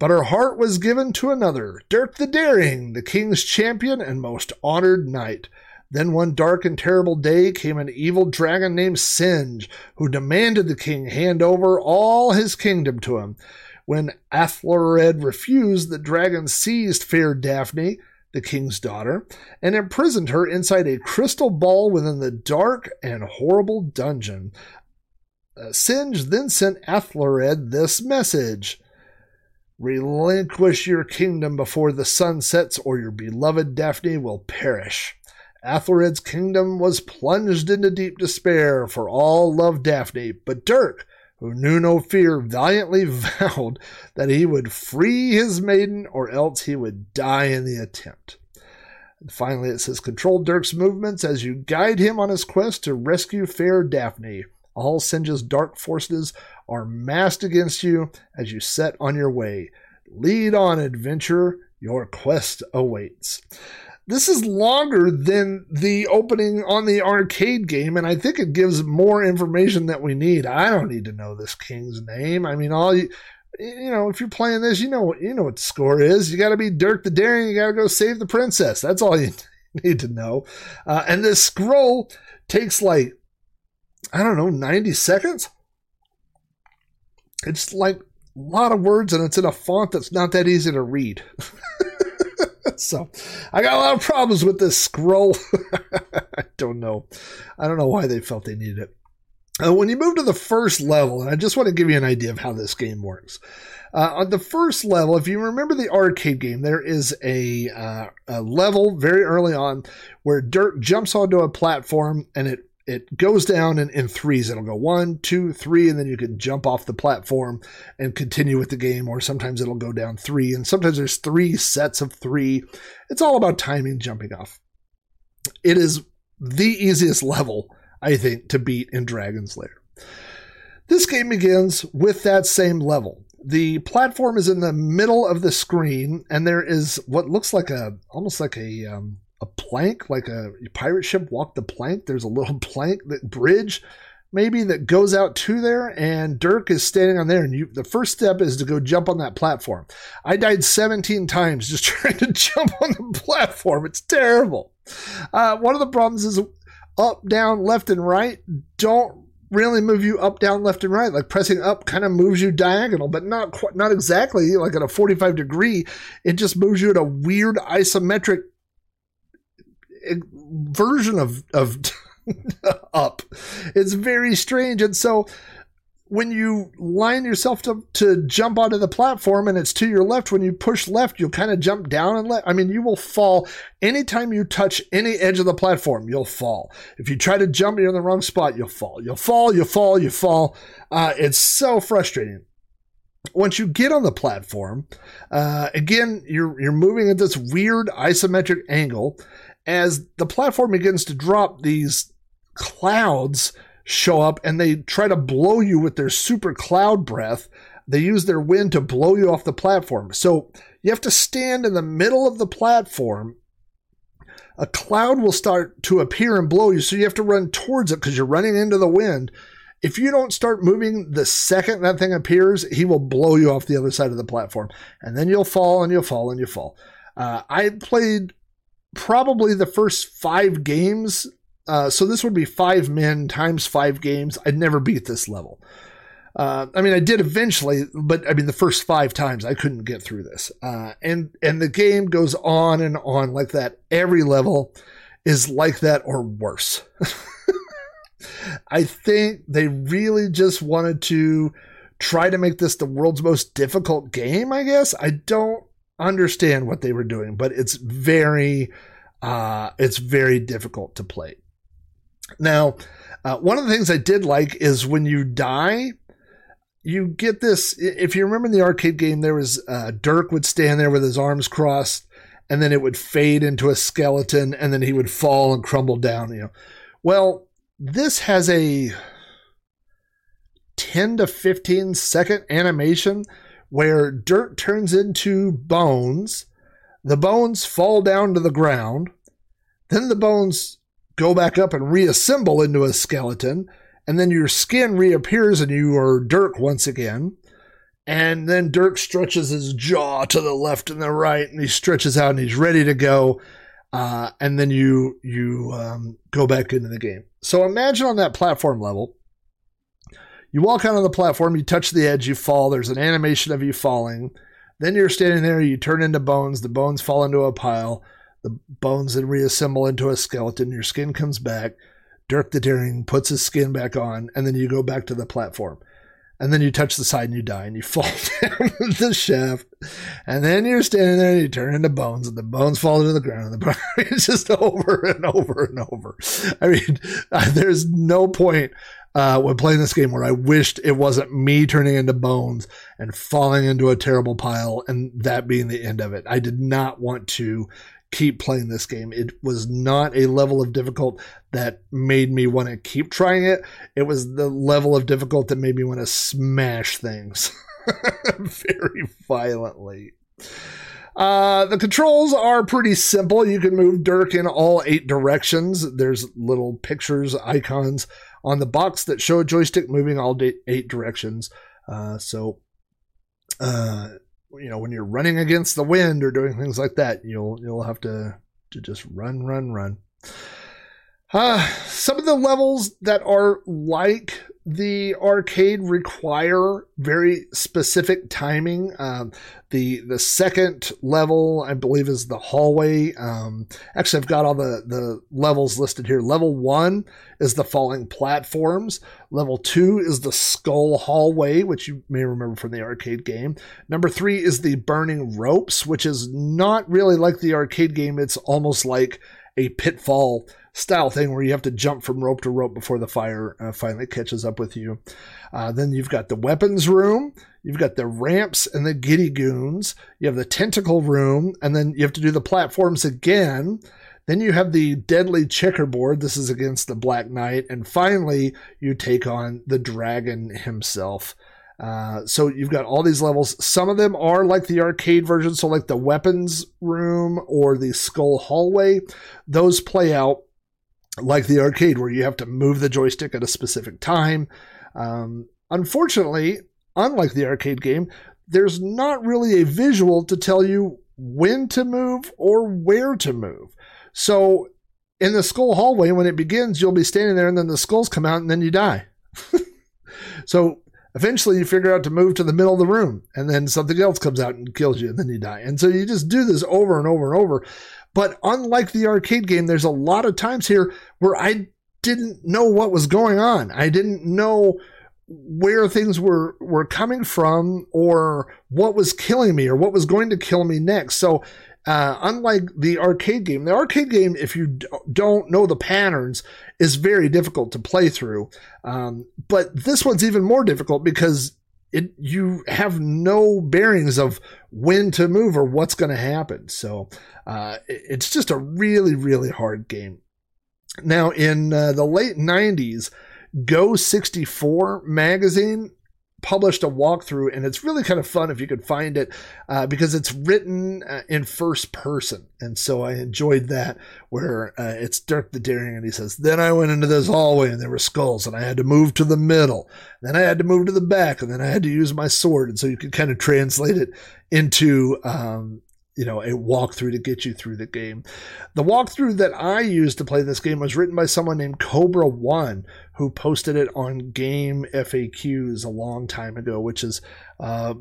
but her heart was given to another, Dirk the Daring, the king's champion and most honored knight. Then one dark and terrible day came an evil dragon named Singe, who demanded the king hand over all his kingdom to him. When Athelred refused, the dragon seized fair Daphne, the king's daughter, and imprisoned her inside a crystal ball within the dark and horrible dungeon. Singe then sent Athelred this message: relinquish your kingdom before the sun sets, or your beloved Daphne will perish. Athelred's kingdom was plunged into deep despair, for all loved Daphne, but Dirk, who knew no fear, valiantly vowed that he would free his maiden, or else he would die in the attempt. And finally, it says, control Dirk's movements as you guide him on his quest to rescue fair Daphne. All Singe's dark forces are massed against you as you set on your way. Lead on, adventurer, your quest awaits. This is longer than the opening on the arcade game, and I think it gives more information that we need. I don't need to know this king's name. I mean, if you're playing this, you know what the score is. You got to be Dirk the Daring. You got to go save the princess. That's all you need to know. And this scroll takes 90 seconds. It's a lot of words, and it's in a font that's not that easy to read. So I got a lot of problems with this scroll. I don't know why they felt they needed it. When you move to the first level, and I just want to give you an idea of how this game works. On the first level, if you remember the arcade game, there is a level very early on where Dirk jumps onto a platform, and it goes down in threes. It'll go 1, 2, 3, and then you can jump off the platform and continue with the game, or sometimes it'll go down 3, and sometimes there's 3 sets of 3. It's all about timing jumping off. It is the easiest level, I think, to beat in Dragon's Lair. This game begins with that same level. The platform is in the middle of the screen, and there is what looks like a plank, like a pirate ship walked the plank. There's a little plank, that bridge maybe, that goes out to there, and Dirk is standing on there, and the first step is to go jump on that platform. I died 17 times just trying to jump on the platform. It's terrible. One of the problems is up, down, left, and right don't really move you up, down, left, and right. Like, pressing up kind of moves you diagonal, but not exactly, like at a 45 degree. It just moves you at a weird isometric version of up. It's very strange. And so when you line yourself to jump onto the platform and it's to your left, when you push left, you'll kind of jump down and left. I mean, you will fall. Anytime you touch any edge of the platform, you'll fall. If you try to jump, you're in the wrong spot, you'll fall. You fall. It's so frustrating. Once you get on the platform, again, you're moving at this weird isometric angle. As the platform begins to drop, these clouds show up, and they try to blow you with their super cloud breath. They use their wind to blow you off the platform. So you have to stand in the middle of the platform. A cloud will start to appear and blow you, so you have to run towards it because you're running into the wind. If you don't start moving the second that thing appears, he will blow you off the other side of the platform. And then you'll fall and you'll fall and you'll fall. I played probably the first 5 games. So this would be 5 men times 5 games. I'd never beat this level. I mean, I did eventually, but I mean, the first 5 times I couldn't get through this. And the game goes on and on like that. Every level is like that or worse. I think they really just wanted to try to make this the world's most difficult game, I guess. I don't understand what they were doing, but it's very difficult to play. Now, one of the things I did like is when you die, you get this. If you remember in the arcade game, there was Dirk would stand there with his arms crossed, and then it would fade into a skeleton, and then he would fall and crumble down. You know, well, this has a 10 to 15 second animation where Dirk turns into bones. The bones fall down to the ground. Then the bones go back up and reassemble into a skeleton. And then your skin reappears and you are Dirk once again. And then Dirk stretches his jaw to the left and the right, and he stretches out and he's ready to go. And then you go back into the game. So imagine on that platform level, you walk out on the platform, you touch the edge, you fall. There's an animation of you falling. Then you're standing there, you turn into bones, the bones fall into a pile, the bones then reassemble into a skeleton, your skin comes back, Dirk the Daring puts his skin back on, and then you go back to the platform. And then you touch the side and you die, and you fall down the shaft. And then you're standing there and you turn into bones, and the bones fall to the ground. And it's just over and over and over. I mean, there's no point when playing this game where I wished it wasn't me turning into bones and falling into a terrible pile and that being the end of it. I did not want to keep playing this game. It was not a level of difficult that made me want to keep trying it. It was the level of difficult that made me want to smash things very violently. The controls are pretty simple. You can move Dirk in all 8 directions. There's little pictures, icons on the box that show a joystick moving all 8 directions. You know, when you're running against the wind or doing things like that, you'll have to just run. Some of the levels that are like the arcade require very specific timing. The second level, I believe, is the hallway. Actually, I've got all the levels listed here. Level 1 is the falling platforms. Level 2 is the skull hallway, which you may remember from the arcade game. Number 3 is the burning ropes, which is not really like the arcade game. It's almost like a pitfall style thing where you have to jump from rope to rope before the fire finally catches up with you. Then you've got the weapons room, you've got the ramps and the giddy goons, you have the tentacle room, and then you have to do the platforms again. Then you have the deadly checkerboard. This is against the Black Knight. And finally, you take on the dragon himself. So you've got all these levels. Some of them are like the arcade version, so like the weapons room or the skull hallway. Those play out like the arcade, where you have to move the joystick at a specific time. Unfortunately, unlike the arcade game, there's not really a visual to tell you when to move or where to move. So in the skull hallway, when it begins, you'll be standing there, and then the skulls come out, and then you die. So eventually you figure out to move to the middle of the room, and then something else comes out and kills you, and then you die. And so you just do this over and over and over. But unlike the arcade game, there's a lot of times here where I didn't know what was going on. I didn't know where things were coming from, or what was killing me, or what was going to kill me next. So unlike the arcade game, if you don't know the patterns, is very difficult to play through. But this one's even more difficult because you have no bearings of when to move or what's going to happen. So it's just a really, really hard game. Now, in the late 90s, Go 64 magazine published a walkthrough, and it's really kind of fun if you could find it, because it's written in first person. And so I enjoyed that, where it's Dirk the Daring, and he says, then I went into this hallway and there were skulls, and I had to move to the middle, then I had to move to the back, and then I had to use my sword. And so you could kind of translate it into a walkthrough to get you through the game. The walkthrough that I used to play this game was written by someone named Cobra One, who posted it on Game FAQs a long time ago, which has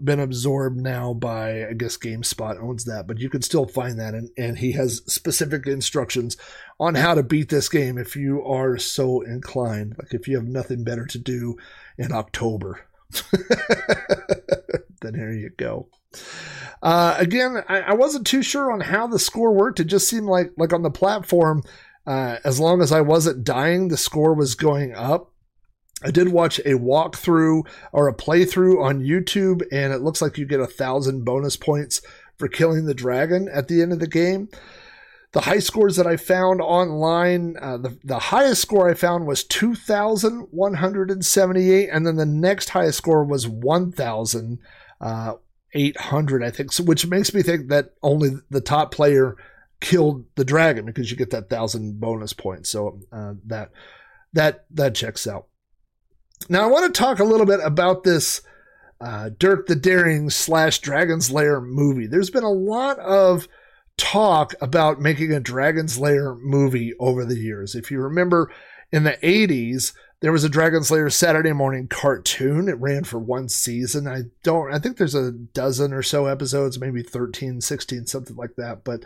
been absorbed now by, I guess, GameSpot owns that, but you can still find that. And he has specific instructions on how to beat this game if you are so inclined, like if you have nothing better to do in October. Then here you go. Again, I wasn't too sure on how the score worked. It just seemed like on the platform, as long as I wasn't dying, the score was going up. I did watch a walkthrough or a playthrough on YouTube, and it looks like you get 1,000 bonus points for killing the dragon at the end of the game. The high scores that I found online, the highest score I found was 2,178, and then the next highest score was 1,800, I think, so, which makes me think that only the top player killed the dragon, because you get that 1,000 bonus points. So that checks out. Now I want to talk a little bit about this Dirk the Daring / Dragon's Lair movie. There's been a lot of talk about making a Dragon's Lair movie over the years. If you remember, in the 80s, there was a Dragon's Lair Saturday morning cartoon. It ran for one season. I think there's a dozen or so episodes, maybe 13, 16, something like that. But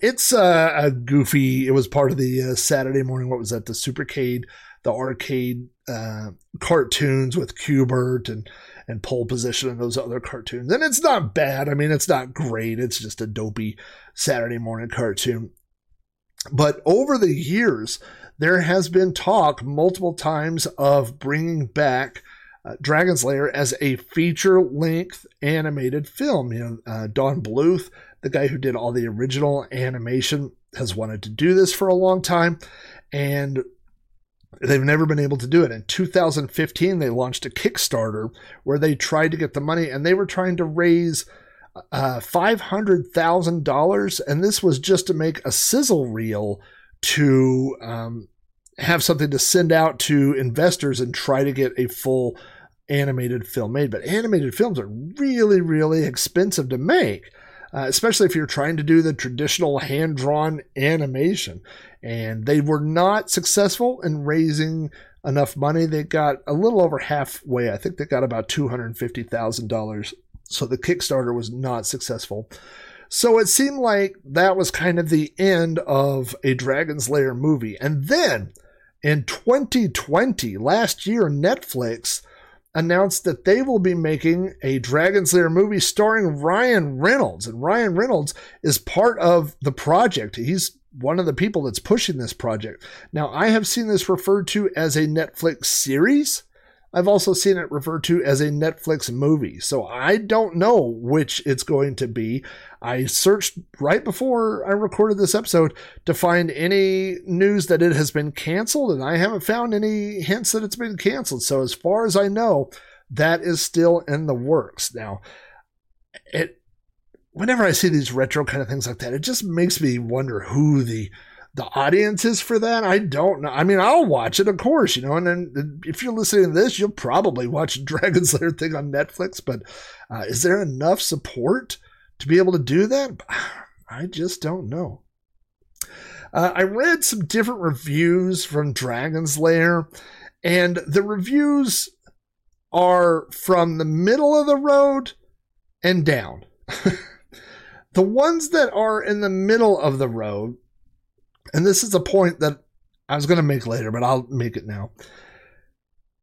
it's a goofy, it was part of the Saturday morning, what was that, the Supercade, the arcade cartoons with Q-Bert and Pole Position and those other cartoons. And it's not bad. I mean, it's not great. It's just a dopey Saturday morning cartoon. But over the years, there has been talk multiple times of bringing back Dragon's Lair as a feature-length animated film. Don Bluth, the guy who did all the original animation, has wanted to do this for a long time, and they've never been able to do it. In 2015, they launched a Kickstarter where they tried to get the money, and they were trying to raise $500,000, and this was just to make a sizzle reel to have something to send out to investors and try to get a full animated film made. But animated films are really, really expensive to make, especially if you're trying to do the traditional hand-drawn animation. And they were not successful in raising enough money. They got a little over halfway. I think they got about $250,000. So the Kickstarter was not successful. So it seemed like that was kind of the end of a Dragon's Lair movie. And then in 2020, last year, Netflix announced that they will be making a Dragon's Lair movie starring Ryan Reynolds. And Ryan Reynolds is part of the project. He's one of the people that's pushing this project. Now, I have seen this referred to as a Netflix series. I've also seen it referred to as a Netflix movie, so I don't know which it's going to be. I searched right before I recorded this episode to find any news that it has been canceled, and I haven't found any hints that it's been canceled. So as far as I know, that is still in the works. Now, whenever I see these retro kind of things like that, it just makes me wonder who the audience is for that. I don't know. I mean, I'll watch it, of course, and then if you're listening to this, you'll probably watch a Dragon's Lair thing on Netflix, but is there enough support to be able to do that? I just don't know. I read some different reviews from Dragon's Lair, and the reviews are from the middle of the road and down. The ones that are in the middle of the road, and this is a point that I was going to make later, but I'll make it now,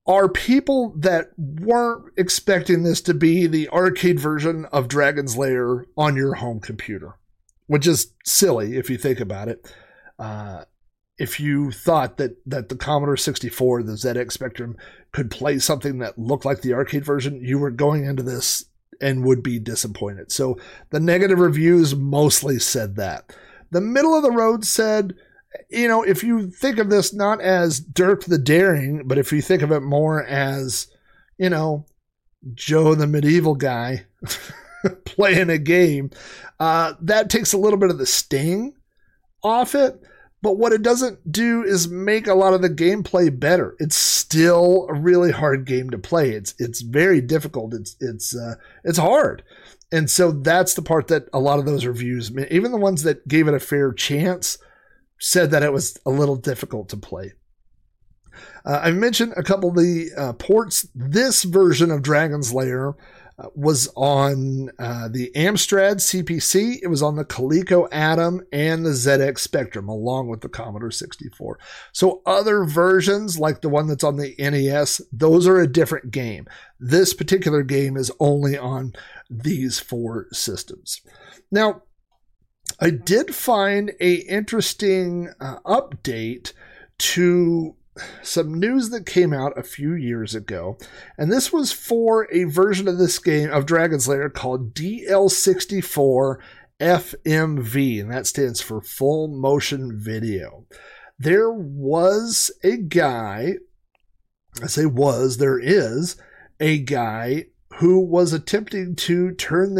are people that weren't expecting this to be the arcade version of Dragon's Lair on your home computer, which is silly if you think about it. If you thought that the Commodore 64, the ZX Spectrum, could play something that looked like the arcade version, you were going into this and would be disappointed. So the negative reviews mostly said that. The middle of the road said, if you think of this not as Dirk the Daring, but if you think of it more as, Joe the Medieval guy playing a game. That takes a little bit of the sting off it, but what it doesn't do is make a lot of the gameplay better. It's still a really hard game to play. It's very difficult. It's hard. And so that's the part that a lot of those reviews, even the ones that gave it a fair chance, said that it was a little difficult to play. I mentioned a couple of the ports. This version of Dragon's Lair was on the Amstrad CPC. It was on the Coleco Atom and the ZX Spectrum, along with the Commodore 64. So other versions, like the one that's on the NES, those are a different game. This particular game is only on these four systems. Now, I did find an interesting update to some news that came out a few years ago, and this was for a version of this game of Dragon's Lair called DL64 FMV, and that stands for Full Motion Video. There was a guy, I say was, there is a guy who was attempting to turn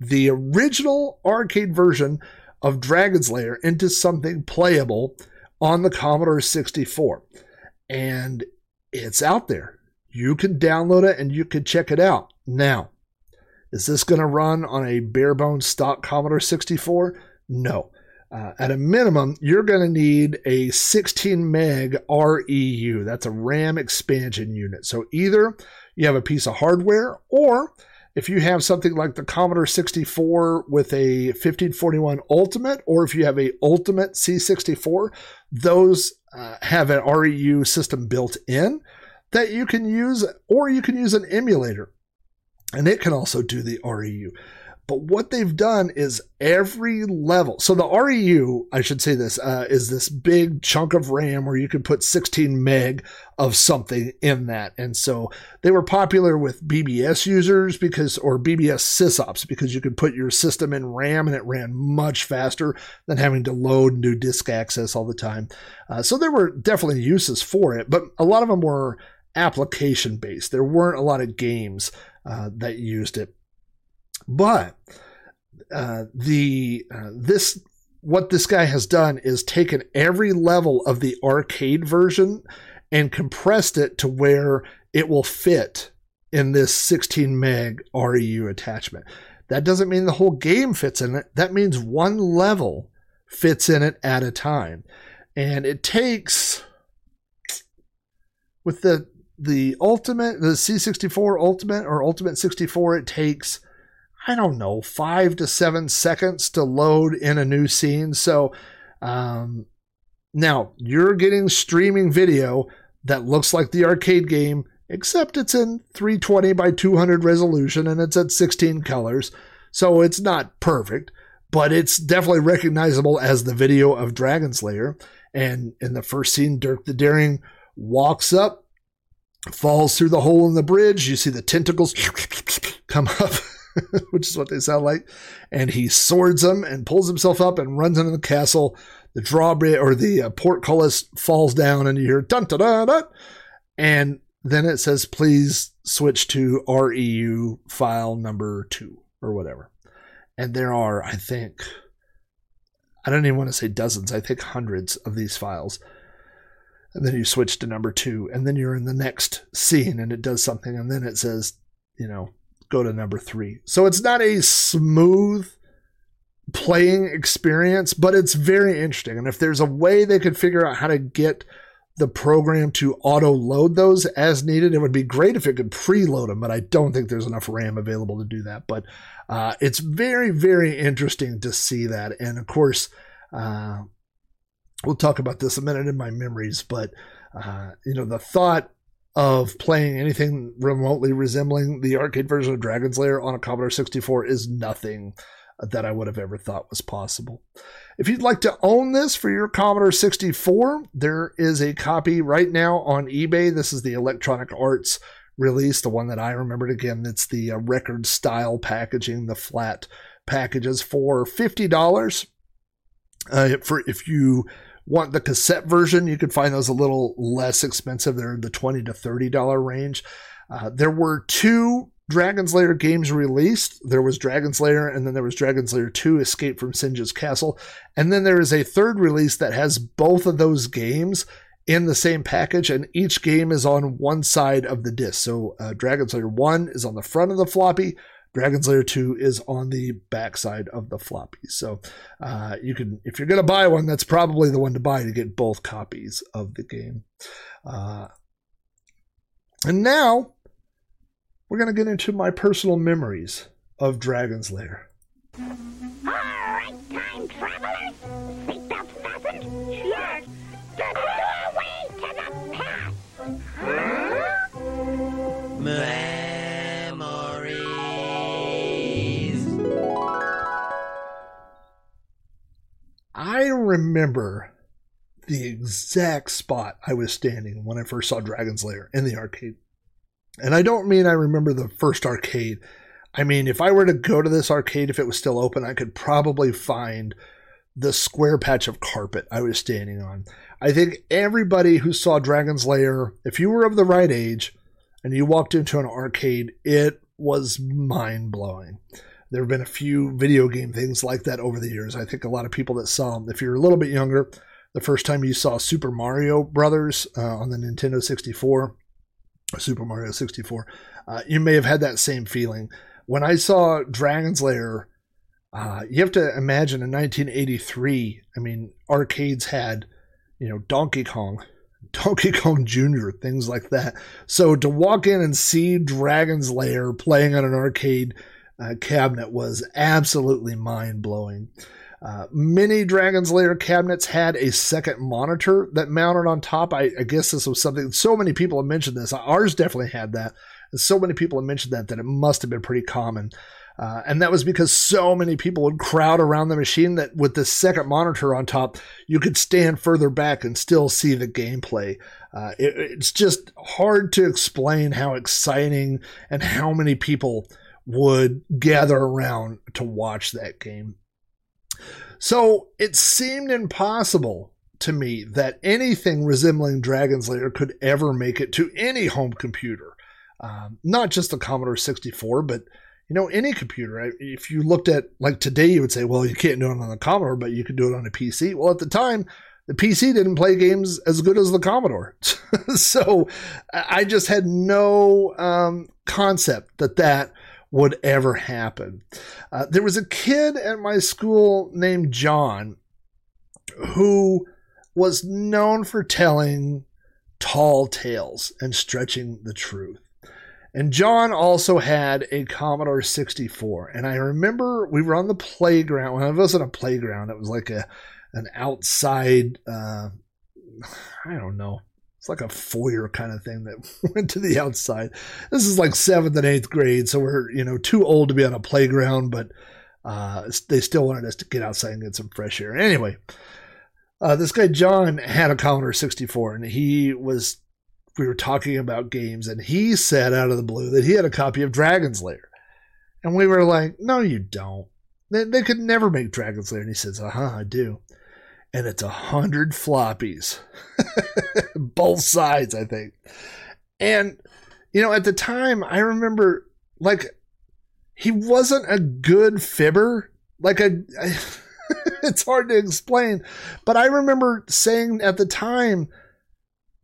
the original arcade version of Dragon's Lair into something playable on the Commodore 64, and it's out there. You can download it and you can check it out. Now, is this going to run on a bare-bones stock Commodore 64? No. At a minimum, you're going to need a 16 meg REU. That's a RAM expansion unit. So either you have a piece of hardware, or if you have something like the Commodore 64 with a 1541 Ultimate, or if you have a Ultimate C64, those have an REU system built in that you can use, or you can use an emulator, and it can also do the REU. But what they've done is every level. So the REU, I should say this, is this big chunk of RAM where you can put 16 meg of something in that. And so they were popular with BBS users or BBS sysops, because you could put your system in RAM and it ran much faster than having to load new disk access all the time. So there were definitely uses for it, but a lot of them were application-based. There weren't a lot of games that used it. But what this guy has done is taken every level of the arcade version and compressed it to where it will fit in this 16 meg REU attachment. That doesn't mean the whole game fits in it. That means one level fits in it at a time. And it takes, with the Ultimate, the C64 Ultimate or Ultimate 64, it takes, 5 to 7 seconds to load in a new scene. So now you're getting streaming video that looks like the arcade game, except it's in 320 by 200 resolution and it's at 16 colors. So it's not perfect, but it's definitely recognizable as the video of Dragon's Lair. And in the first scene, Dirk the Daring walks up, falls through the hole in the bridge. You see the tentacles come up, which is what they sound like, and he swords him and pulls himself up and runs into the castle. The drawbridge or the portcullis falls down, and you hear dun dun dun dun, and then it says, "Please switch to REU file number 2 or whatever." And there are, I don't even want to say dozens. I think hundreds of these files. And then you switch to number 2, and then you're in the next scene, and it does something, and then it says, go to number 3. So it's not a smooth playing experience, but it's very interesting. And if there's a way they could figure out how to get the program to auto load those as needed, it would be great if it could preload them, but I don't think there's enough RAM available to do that. But it's very, very interesting to see that. And of course, we'll talk about this a minute in my memories, but the thought of playing anything remotely resembling the arcade version of Dragon's Lair on a Commodore 64 is nothing that I would have ever thought was possible. If you'd like to own this for your Commodore 64, there is a copy right now on eBay. This is the Electronic Arts release, the one that I remembered. Again, it's the record style packaging, the flat packages, for $50. For if you want the cassette version, you could find those a little less expensive. They're in the $20 to $30 range. There were two Dragon's Lair games released. There was Dragon's Lair, and then there was Dragon's Lair 2, Escape from Sinja's Castle. And then there is a third release that has both of those games in the same package, and each game is on one side of the disc. So Dragon's Lair 1 is on the front of the floppy. Dragon's Lair 2 is on the backside of the floppy. So you can, if you're going to buy one, that's probably the one to buy to get both copies of the game. And now we're going to get into my personal memories of Dragon's Lair. All right, time travelers, seatbelt fastened. Yes, the doorway to the past. Huh? Memories. I remember the exact spot I was standing when I first saw Dragon's Lair in the arcade. And I don't mean I remember the first arcade. I mean, if I were to go to this arcade, if it was still open, I could probably find the square patch of carpet I was standing on. I think everybody who saw Dragon's Lair, if you were of the right age and you walked into an arcade, it was mind-blowing. There have been a few video game things like that over the years. I think a lot of people that saw them, if you're a little bit younger, the first time you saw Super Mario Brothers on the Nintendo 64, Super Mario 64, you may have had that same feeling. When I saw Dragon's Lair, you have to imagine in 1983, I mean, arcades had, you know, Donkey Kong Jr., things like that. So to walk in and see Dragon's Lair playing on an arcade cabinet was absolutely mind-blowing. Many Dragon's Lair cabinets had a second monitor that mounted on top. I guess this was something, so many people have mentioned this. Ours definitely had that. And so many people have mentioned that it must have been pretty common. And that was because so many people would crowd around the machine that with the second monitor on top, you could stand further back and still see the gameplay. It's just hard to explain how exciting and how many people would gather around to watch that game. So it seemed impossible to me that anything resembling Dragon's Lair could ever make it to any home computer. Not just the Commodore 64, but, you know, any computer. If you looked at, like today, you would say, well, you can't do it on the Commodore, but you could do it on a PC. Well, at the time, the PC didn't play games as good as the Commodore. So I just had no concept that would ever happen. There was a kid at my school named John who was known for telling tall tales and stretching the truth. And John also had a Commodore 64. And I remember we were on the playground. When I was on a playground, it was like an outside, I don't know, it's like a foyer kind of thing that went to the outside. This is like 7th and 8th grade, so we're, you know, too old to be on a playground, but they still wanted us to get outside and get some fresh air. Anyway, this guy John had a Commodore 64, and we were talking about games, and he said out of the blue that he had a copy of Dragon's Lair. And we were like, no, you don't. They could never make Dragon's Lair. And he says, I do. And it's 100 floppies, both sides, I think. And, you know, at the time, I remember, like, he wasn't a good fibber. Like, it's hard to explain. But I remember saying at the time,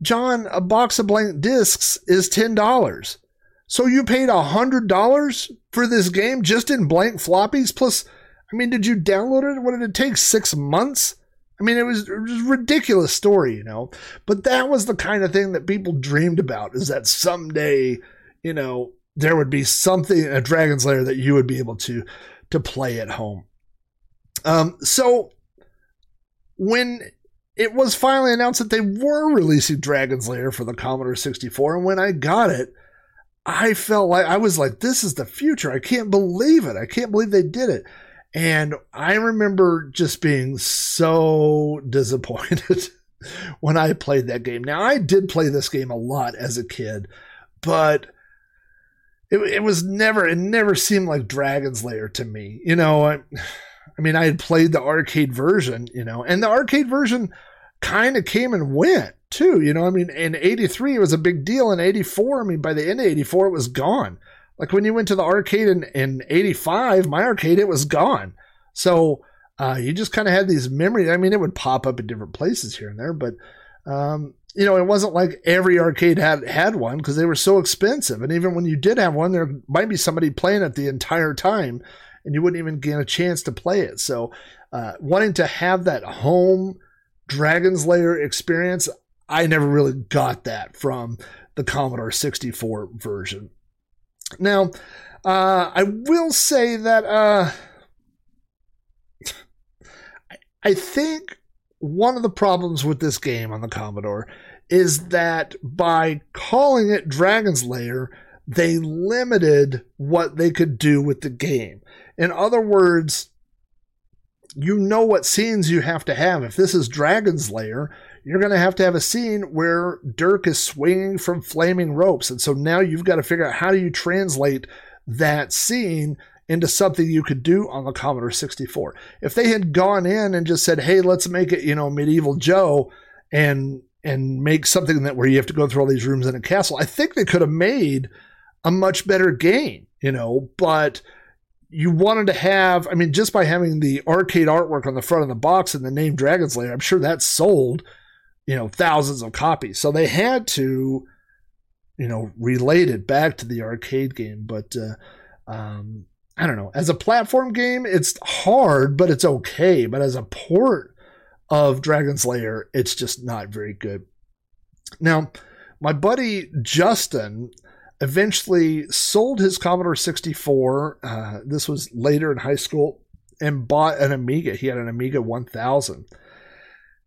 John, a box of blank discs is $10. So you paid $100 for this game just in blank floppies? Plus, I mean, did you download it? What did it take, 6 months? I mean, it was a ridiculous story, you know, but that was the kind of thing that people dreamed about, is that someday, you know, there would be something, a Dragon's Lair that you would be able to play at home. So when it was finally announced that they were releasing Dragon's Lair for the Commodore 64, and when I got it, I felt like, I was like, this is the future. I can't believe it. I can't believe they did it. And I remember just being so disappointed when I played that game. Now, I did play this game a lot as a kid, but it never seemed like Dragon's Lair to me. You know, I mean, I had played the arcade version, you know, and the arcade version kind of came and went too. You know, I mean, in 83, it was a big deal. In 84, I mean, by the end of 84, it was gone. Like when you went to the arcade in 85, my arcade, it was gone. So you just kind of had these memories. I mean, it would pop up in different places here and there, but you know, it wasn't like every arcade had one because they were so expensive. And even when you did have one, there might be somebody playing it the entire time and you wouldn't even get a chance to play it. So wanting to have that home Dragon's Lair experience, I never really got that from the Commodore 64 version. Now, I will say that I think one of the problems with this game on the Commodore is that by calling it Dragon's Lair, they limited what they could do with the game. In other words, you know what scenes you have to have. If this is Dragon's Lair, you're going to have a scene where Dirk is swinging from flaming ropes. And so now you've got to figure out how do you translate that scene into something you could do on the Commodore 64. If they had gone in and just said, hey, let's make it, you know, Medieval Joe and make something that where you have to go through all these rooms in a castle, I think they could have made a much better game, you know, but you wanted to have, I mean, just by having the arcade artwork on the front of the box and the name Dragon's Lair, I'm sure that sold, you know, thousands of copies. So they had to, you know, relate it back to the arcade game. But, I don't know. As a platform game, it's hard, but it's okay. But as a port of Dragon's Lair, it's just not very good. Now, my buddy Justin eventually sold his Commodore 64. This was later in high school, and bought an Amiga. He had an Amiga 1000.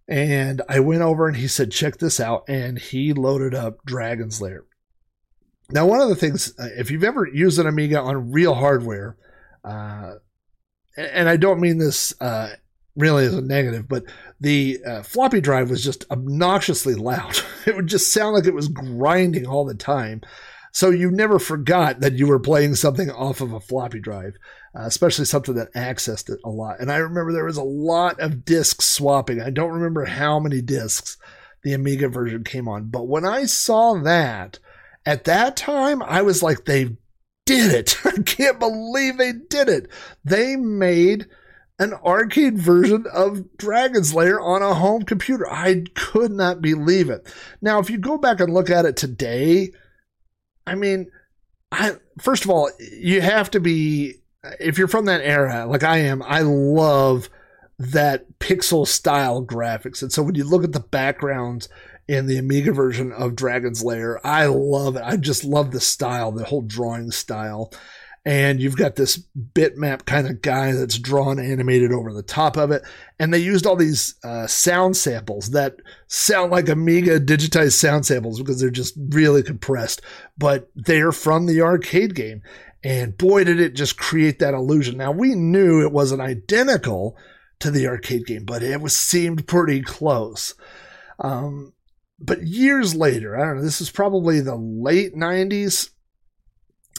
And I went over and he said, check this out. And he loaded up Dragon's Lair. Now, one of the things, if you've ever used an Amiga on real hardware, and I don't mean this really as a negative, but the floppy drive was just obnoxiously loud. It would just sound like it was grinding all the time. So you never forgot that you were playing something off of a floppy drive, especially something that accessed it a lot. And I remember there was a lot of disk swapping. I don't remember how many disks the Amiga version came on. But when I saw that, at that time, I was like, they did it. I can't believe they did it. They made an arcade version of Dragon's Lair on a home computer. I could not believe it. Now, if you go back and look at it today, I mean, first of all, you have to be, if you're from that era, like I am, I love that pixel style graphics. And so when you look at the backgrounds in the Amiga version of Dragon's Lair, I love it. I just love the style, the whole drawing style. And you've got this bitmap kind of guy that's drawn animated over the top of it. And they used all these sound samples that sound like Amiga digitized sound samples because they're just really compressed. But they're from the arcade game. And boy, did it just create that illusion. Now, we knew it wasn't identical to the arcade game, but it was seemed pretty close. But years later, I don't know, this is probably the late 90s,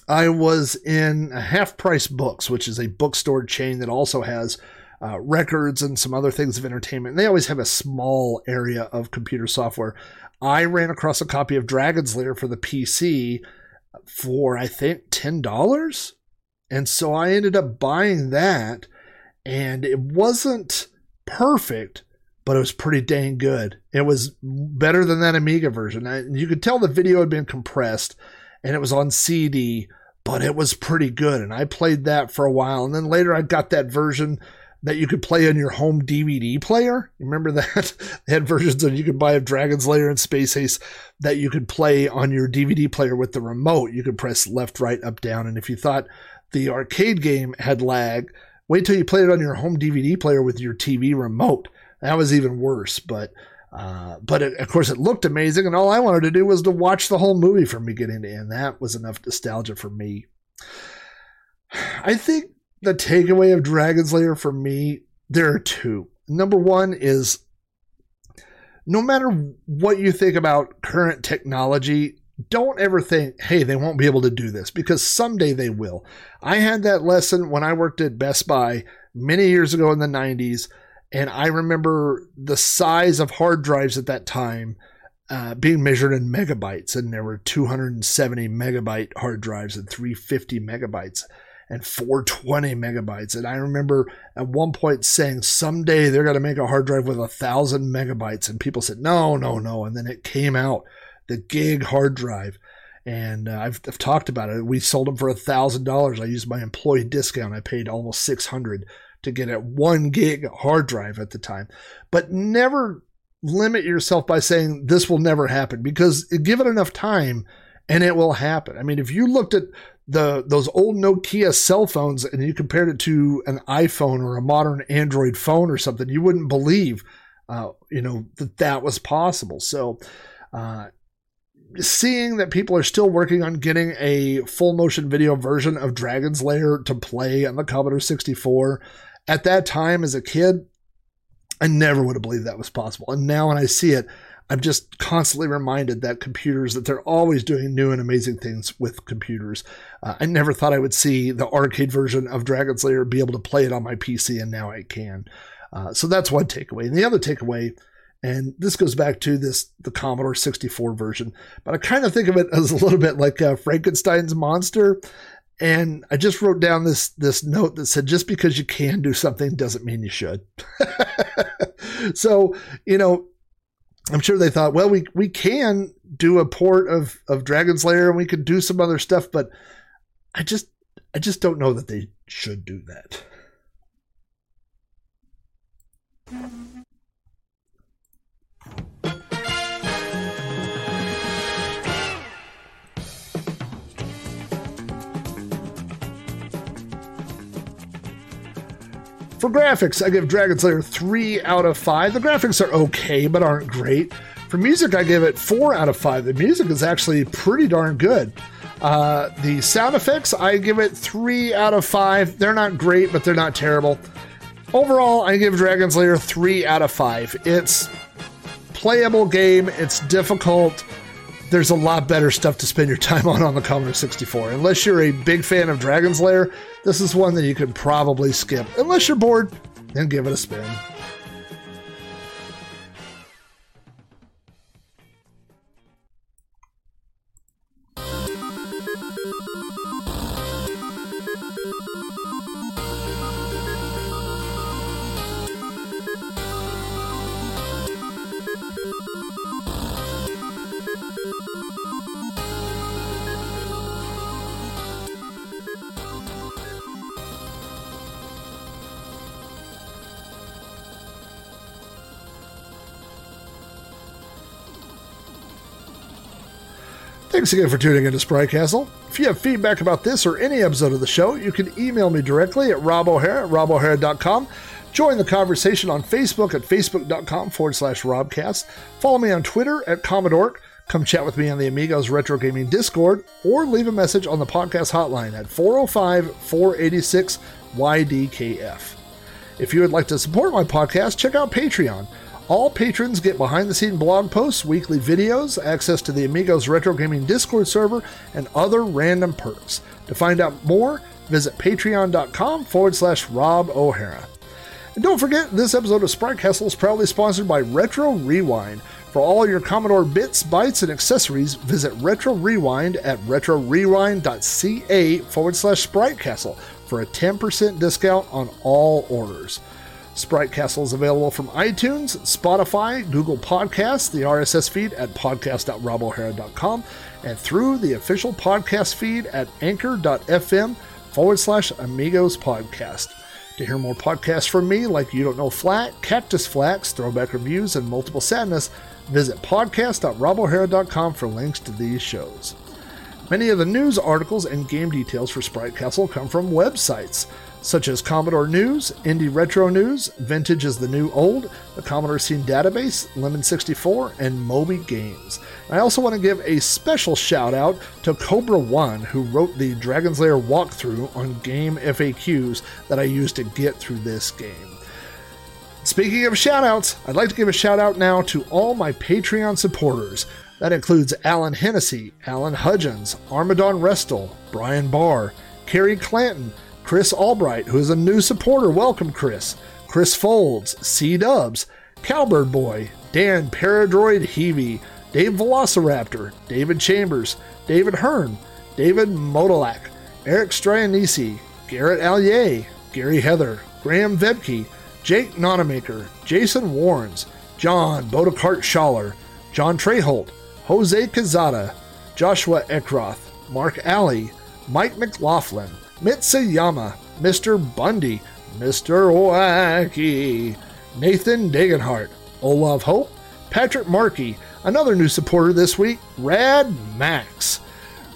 I was in Half Price Books, which is a bookstore chain that also has records and some other things of entertainment. And they always have a small area of computer software. I ran across a copy of Dragon's Lair for the PC for, I think, $10. And so I ended up buying that. And it wasn't perfect, but it was pretty dang good. It was better than that Amiga version. You could tell the video had been compressed, and it was on CD. But it was pretty good, and I played that for a while. And then later I got that version that you could play on your home DVD player. You remember that? They had versions that you could buy of Dragon's Lair and Space Ace that you could play on your DVD player with the remote. You could press left, right, up, down. And if you thought the arcade game had lag, wait till you played it on your home DVD player with your TV remote. That was even worse, but it, of course, it looked amazing, and all I wanted to do was to watch the whole movie from beginning to end. That was enough nostalgia for me. I think the takeaway of Dragon's Lair for me, there are two. Number one is, no matter what you think about current technology, don't ever think, hey, they won't be able to do this, because someday they will. I had that lesson when I worked at Best Buy many years ago in the 90s, And I remember the size of hard drives at that time being measured in megabytes. And there were 270 megabyte hard drives and 350 megabytes and 420 megabytes. And I remember at one point saying, someday they're going to make a hard drive with 1,000 megabytes. And people said, no, no, no. And then it came out, the gig hard drive. And I've talked about it. We sold them for $1,000. I used my employee discount. I paid almost $600 to get a 1 gig hard drive at the time. But never limit yourself by saying this will never happen, because give it enough time and it will happen. I mean, if you looked at those old Nokia cell phones and you compared it to an iPhone or a modern Android phone or something, you wouldn't believe, that was possible. So, seeing that people are still working on getting a full motion video version of Dragon's Lair to play on the Commodore 64. At that time, as a kid, I never would have believed that was possible. And now when I see it, I'm just constantly reminded that they're always doing new and amazing things with computers. I never thought I would see the arcade version of Dragon's Lair, be able to play it on my PC, and now I can. So that's one takeaway. And the other takeaway, and this goes back to the Commodore 64 version, but I kind of think of it as a little bit like Frankenstein's monster. And I just wrote down this note that said, just because you can do something doesn't mean you should. So, I'm sure they thought, well, we can do a port of Dragon's Lair and we could do some other stuff, but I just don't know that they should do that. For graphics, I give Dragon's Lair 3 out of 5. The graphics are okay, but aren't great. For music, I give it 4 out of 5. The music is actually pretty darn good. The sound effects, I give it 3 out of 5. They're not great, but they're not terrible. Overall, I give Dragon's Lair 3 out of 5. It's a playable game. It's difficult. There's a lot better stuff to spend your time on the Commodore 64. Unless you're a big fan of Dragon's Lair, this is one that you could probably skip. Unless you're bored, then give it a spin. Thanks again for tuning in to Sprite Castle. If you have feedback about this or any episode of the show, you can email me directly at robohara@robohara.com. Join the conversation on Facebook at facebook.com/Robcast. Follow me on Twitter at Commodork. Come chat with me on the Amigos Retro Gaming Discord, or leave a message on the podcast hotline at 405-486-YDKF. If you would like to support my podcast, check out Patreon. All patrons get behind-the-scene blog posts, weekly videos, access to the Amigos Retro Gaming Discord server, and other random perks. To find out more, visit patreon.com/Rob O'Hara. And don't forget, this episode of Sprite Castle is proudly sponsored by Retro Rewind. For all your Commodore bits, bytes, and accessories, visit Retro Rewind at retrorewind.ca/Sprite Castle for a 10% discount on all orders. Sprite Castle is available from iTunes, Spotify, Google Podcasts, the RSS feed at podcast.robohara.com, and through the official podcast feed at anchor.fm/Amigos Podcast. To hear more podcasts from me, like You Don't Know Flack, Cactus Flacks, Throwback Reviews, and Multiple Sadness, visit podcast.robohara.com for links to these shows. Many of the news articles and game details for Sprite Castle come from websites such as Commodore News, Indie Retro News, Vintage is the New Old, the Commodore Scene Database, Lemon 64, and Moby Games. I also want to give a special shout out to Cobra One, who wrote the Dragon's Lair walkthrough on game FAQs that I used to get through this game. Speaking of shout outs, I'd like to give a shout out now to all my Patreon supporters. That includes Alan Hennessy, Alan Hudgens, Armadon Restel, Brian Barr, Kerry Clanton, Chris Albright, who is a new supporter. Welcome, Chris. Chris Folds, C-Dubs, Cowbird Boy, Dan Paradroid Heavey, Dave Velociraptor, David Chambers, David Hearn, David Modalak, Eric Strianese, Garrett Allier, Gary Heather, Graham Vebke, Jake Nonamaker, Jason Warrens, John Bodicart Schaller, John Treholt, Jose Cazada, Joshua Eckroth, Mark Alley, Mike McLaughlin, Mitsuyama, Mr. Bundy, Mr. Wacky, Nathan Dagenhart, Olav Hope, Patrick Markey, another new supporter this week, Rad Max,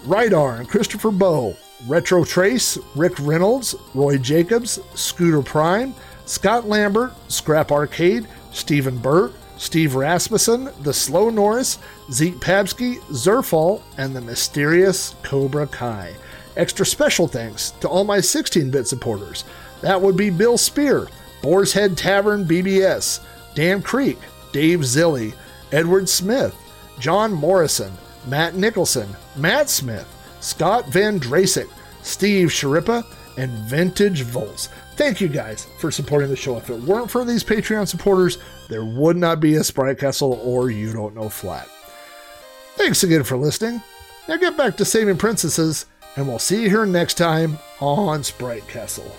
Rydar and Christopher Bowe, Retro Trace, Rick Reynolds, Roy Jacobs, Scooter Prime, Scott Lambert, Scrap Arcade, Stephen Burt, Steve Rasmussen, The Slow Norris, Zeke Pabsky, Zerfall, and the mysterious Cobra Kai. Extra special thanks to all my 16-bit supporters. That would be Bill Spear, Boar's Head Tavern BBS, Dan Creek, Dave Zilly, Edward Smith, John Morrison, Matt Nicholson, Matt Smith, Scott Van Drasic, Steve Sharippa, and Vintage Volts. Thank you guys for supporting the show. If it weren't for these Patreon supporters, there would not be a Sprite Castle or You Don't Know Flack. Thanks again for listening. Now get back to saving princesses, and we'll see you here next time on Sprite Castle.